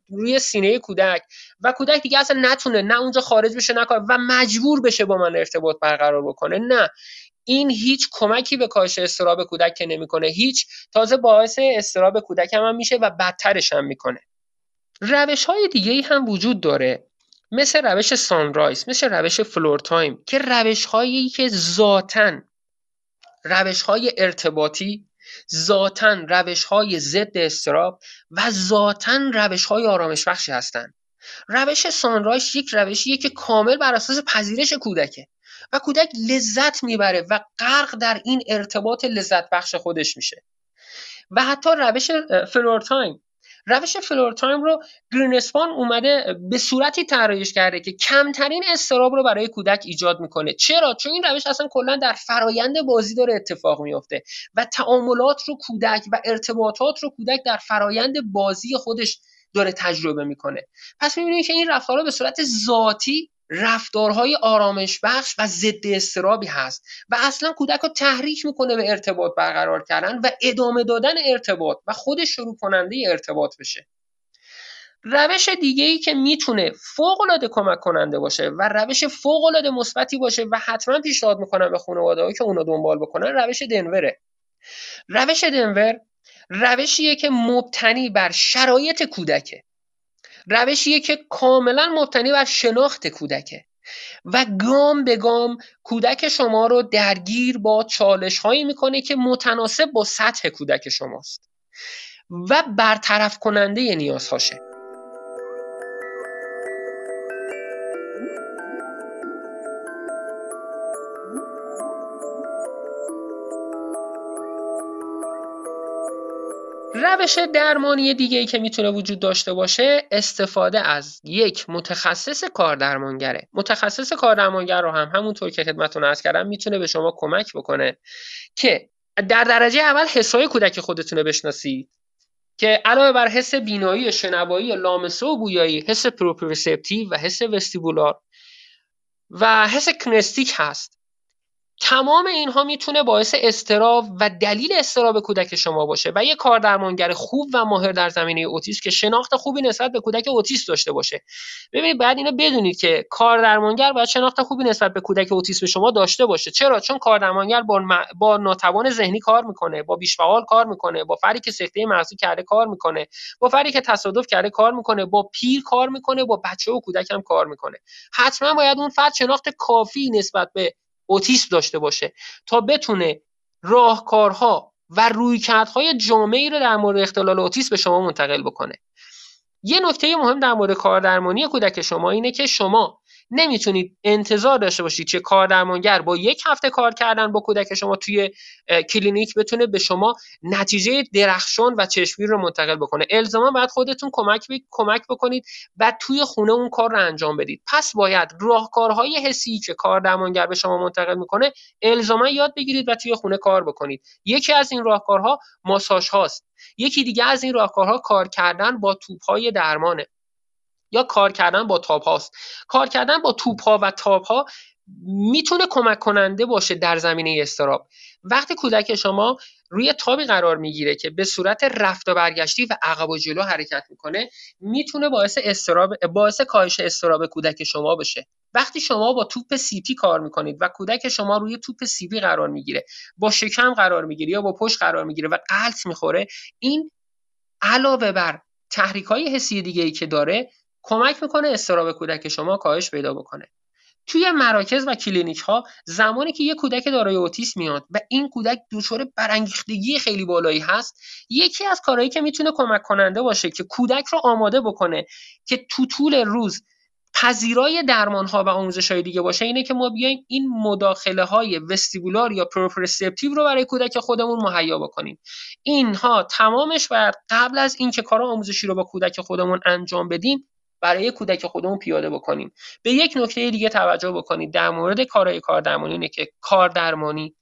روی سینه کودک و کودک دیگه اصلا نتونه نه اونجا خارج بشه نه کار و مجبور بشه با من ارتباط برقرار بکنه، نه، این هیچ کمکی به کاهش اضطراب کودک که نمیکنه، هیچ، تازه باعث اضطراب کودک هم, هم میشه و بدترش هم میکنه. روش‌های دیگه‌ای هم وجود داره، مثل روش سانرایز، مثل روش فلورتایم، که روش‌هایی که ذاتاً روش‌های ارتباطی، ذاتاً روش‌های ضد اضطراب و ذاتاً روش‌های آرامش بخشی هستند. روش سانرایز یک روشیه که کامل بر اساس پذیرش کودکه و کودک لذت میبره و غرق در این ارتباط لذت بخش خودش میشه. و حتی روش فلورتایم روش فلورتایم رو گرین اسپان اومده به صورتی طراحیش کرده که کمترین اضطراب رو برای کودک ایجاد میکنه. چرا؟ چون این روش اصلا کلا در فرایند بازی داره اتفاق میفته و تعاملات رو کودک و ارتباطات رو کودک در فرایند بازی خودش داره تجربه میکنه. پس میبینیم که این رفتارها به صورت ذاتی رفتارهای آرامش بخش و ضد اضطرابی هست و اصلا کودک رو تحریک میکنه به ارتباط برقرار کردن و ادامه دادن ارتباط و خود شروع کننده ارتباط بشه. روش دیگه‌ای که میتونه فوق‌العاده کمک کننده باشه و روش فوق‌العاده مثبتی باشه و حتما پیشنهاد میکنم به خانواده‌ها که اونا دنبال بکنن، روش دنوره. روش دنور روشیه که مبتنی بر شرایط کودکه، روشیه که کاملا مبتنی بر شناخت کودکه و گام به گام کودک شما رو درگیر با چالش‌هایی میکنه که متناسب با سطح کودک شماست و برطرف کننده نیازهاشه. روش درمانی دیگه‌ای که میتونه وجود داشته باشه استفاده از یک متخصص کاردرمانگره. متخصص کاردرمانگر رو هم همونطور که خدمتتون عرض کردم میتونه به شما کمک بکنه که در درجه اول حسای کودک خودتون رو بشناسید که علاوه بر حس بینایی، شنوایی، لامسه و بویایی، حس پروپریوسپتیو و حس وستیبولار و حس کنستیک هست. تمام اینها میتونه باعث اضطراب و دلیل اضطراب کودک شما باشه و یه کاردرمانگر خوب و ماهر در زمینه اوتیسم که شناخت خوبی نسبت به کودک اوتیسم داشته باشه. ببینید باید اینو بدونید که کاردرمانگر باید شناخت خوبی نسبت به کودک اوتیسم شما داشته باشه. چرا؟ چون کاردرمانگر با م... با ناتوان ذهنی کار میکنه، با بیش‌فعال کار میکنه، با فردی که سکته مغزی کرده کار میکنه، با فردی که تصادف کرده کار میکنه، با پیر کار میکنه، با بچه و کودک هم کار میکنه. حتما باید اون فرد شناخت کافی نسبت به اوتیسم داشته باشه تا بتونه راهکارها و رویکردهای جامعی رو در مورد اختلال اوتیسم به شما منتقل بکنه. یه نکته مهم در مورد کاردرمانی کودک شما اینه که شما نمیتونید انتظار داشته باشید که کاردرمانگر با یک هفته کار کردن با کودک شما توی کلینیک بتونه به شما نتیجه درخشان و چشمگیر رو منتقل بکنه. الزاما باید خودتون کمک ب... کمک بکنید و توی خونه اون کار رو انجام بدید. پس باید راهکارهای حسی که کاردرمانگر به شما منتقل میکنه الزاما یاد بگیرید و توی خونه کار بکنید. یکی از این راهکارها ماساژ هاست. یکی دیگه از این راهکارها کار کردن با توپ‌های درمانه یا کار کردن با تاب هاست. کار کردن با توپ ها و تاب ها میتونه کمک کننده باشه در زمینه اضطراب. وقتی کودک شما روی تابی قرار میگیره که به صورت رفت و برگشتی و عقب و جلو حرکت میکنه میتونه باعث اضطراب، باعث کاهش اضطراب کودک شما بشه. وقتی شما با توپ سی پی کار میکنید و کودک شما روی توپ سی پی قرار میگیره، با شکم قرار میگیره یا با پشت قرار میگیره و غلط میخوره، این علاوه بر تحریک های حسی دیگه ای که داره کمک میکنه اضطراب کودک شما کاهش پیدا بکنه. توی مراکز و کلینیک ها زمانی که یک کودک دارای اوتیسم میاد و این کودک دچار برانگیختگی خیلی بالایی هست، یکی از کارهایی که میتونه کمک کننده باشه که کودک رو آماده بکنه که تو طول روز پذیرای درمان‌ها و آموزش‌های دیگه باشه اینه که ما بیایم این مداخله‌های وستیبولار یا پروپریوسپتیو رو برای کودک خودمون مهیا بکنیم. اینها تمامش بر قبل از اینکه کار آموزشی رو با کودک خودمون انجام بدیم برای کودک خودمون پیاده بکنیم. به یک نکته دیگه توجه بکنید در مورد کارهای کاردرمانی اینه که کاردرمانی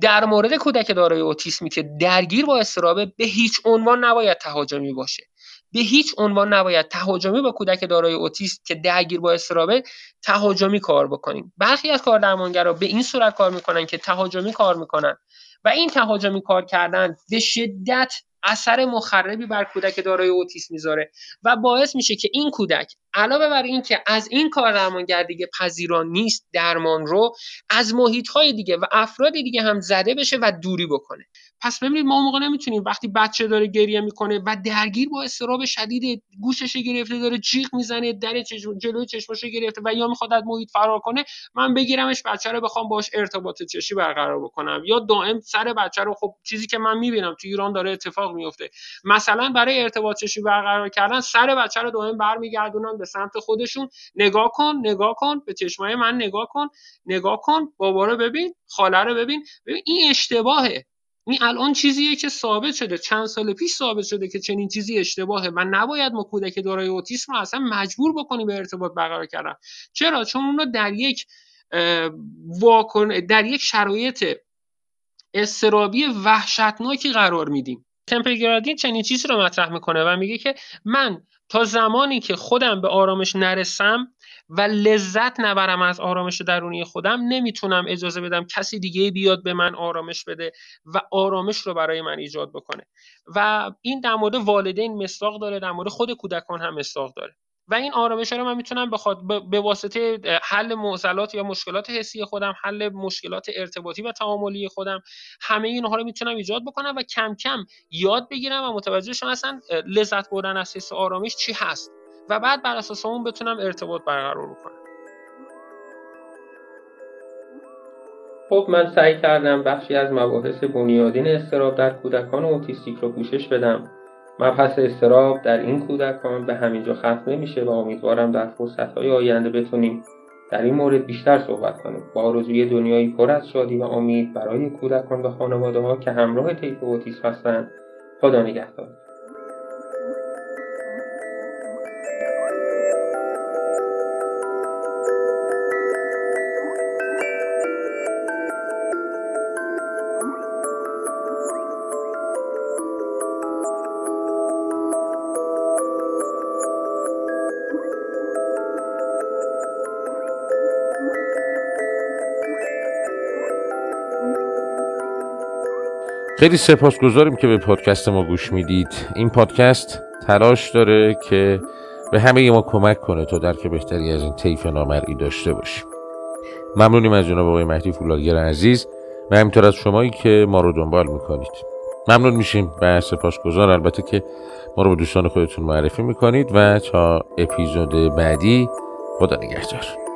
در مورد کودک دارای اوتیسمی که درگیر با اضطراب به هیچ عنوان نباید تهاجمی باشه. به هیچ عنوان نباید تهاجمی با کودک دارای اوتیسم که درگیر با اضطراب تهاجمی کار بکنیم. برخی از کاردرمانگرا به این صورت کار میکنن که تهاجمی کار میکنن و این تهاجمی کار کردن به شدت اثر مخربی بر کودک دارای اوتیسم میذاره و باعث میشه که این کودک علاوه بر این که از این کاردرمانگر دیگه پذیران نیست درمان رو، از محیط‌های دیگه و افراد دیگه هم زده بشه و دوری بکنه. پس ببینید ما موقع نمیتونیم وقتی بچه داره گریه میکنه و درگیر با اضطراب شدید گوشش گرفته داره جیغ میزنه، در چشم جلوی چشمش گرفته و یا میخواد از محیط فرار کنه، من بگیرمش بچه رو بخوام باهاش ارتباط چشمی برقرار بکنم یا دائم سر بچه رو، خب چیزی که من میبینم تو ایران داره اتفاق میفته، مثلا برای ارتباط چشمی برقرار کردن سر بچه رو دائم برمیگردونن به سمت خودشون. نگاه کن، نگاه کن به چشمای من، نگاه کن، نگاه کن، بابا رو ببین، خاله رو ببین. ببین این اشتباهه. این الان چیزیه که ثابت شده، چند سال پیش ثابت شده که چنین چیزی اشتباهه و نباید ما کودک دارای اوتیسم رو اصلا مجبور بکنیم به ارتباط برقرار کردن. چرا؟ چون اون رو در یک واکن در یک شرایط اضطرابی وحشتناکی قرار میدیم. تمپل گراندین چنین چیزی رو مطرح میکنه و میگه که من تا زمانی که خودم به آرامش نرسم و لذت نبرم از آرامش درونی خودم، نمیتونم اجازه بدم کسی دیگه بیاد به من آرامش بده و آرامش رو برای من ایجاد بکنه. و این در مورد والدین مصداق داره، در مورد خود کودکان هم مصداق داره. و این آرامش رو من میتونم بخواد به واسطه حل معضلات یا مشکلات حسی خودم، حل مشکلات ارتباطی و تعاملی خودم، همه اینها رو میتونم ایجاد بکنم و کم کم یاد بگیرم و متوجه شم اصلا لذت بردن از حس آرامش چی هست و بعد بر اساس اون بتونم ارتباط برقرار کنم. خب من سعی کردم بخشی از مباحث بنیادین اضطراب در کودکان اوتیستیک رو پوشش بدم. مبحث اضطراب در این کودکان به همینجا ختم میشه و امیدوارم در فرصت‌های آینده بتونیم در این مورد بیشتر صحبت کنیم. با آرزوی دنیایی پر از شادی و امید برای کودکان و خانواده‌ها که همراه طیف اوتیسم هستند. خدا نگهدار. خیلی سپاسگزاریم که به پادکست ما گوش میدید. این پادکست تلاش داره که به همه ما کمک کنه تا درک بهتری از این طیف نامرئی داشته باشیم. ممنونیم از جناب آقای مهدی فولادگر عزیز و همینطور از شمایی که ما رو دنبال میکنید. ممنون میشیم و سپاسگزار البته که ما رو به دوستان خودتون معرفی میکنید و تا اپیزود بعدی خدا نگهدار.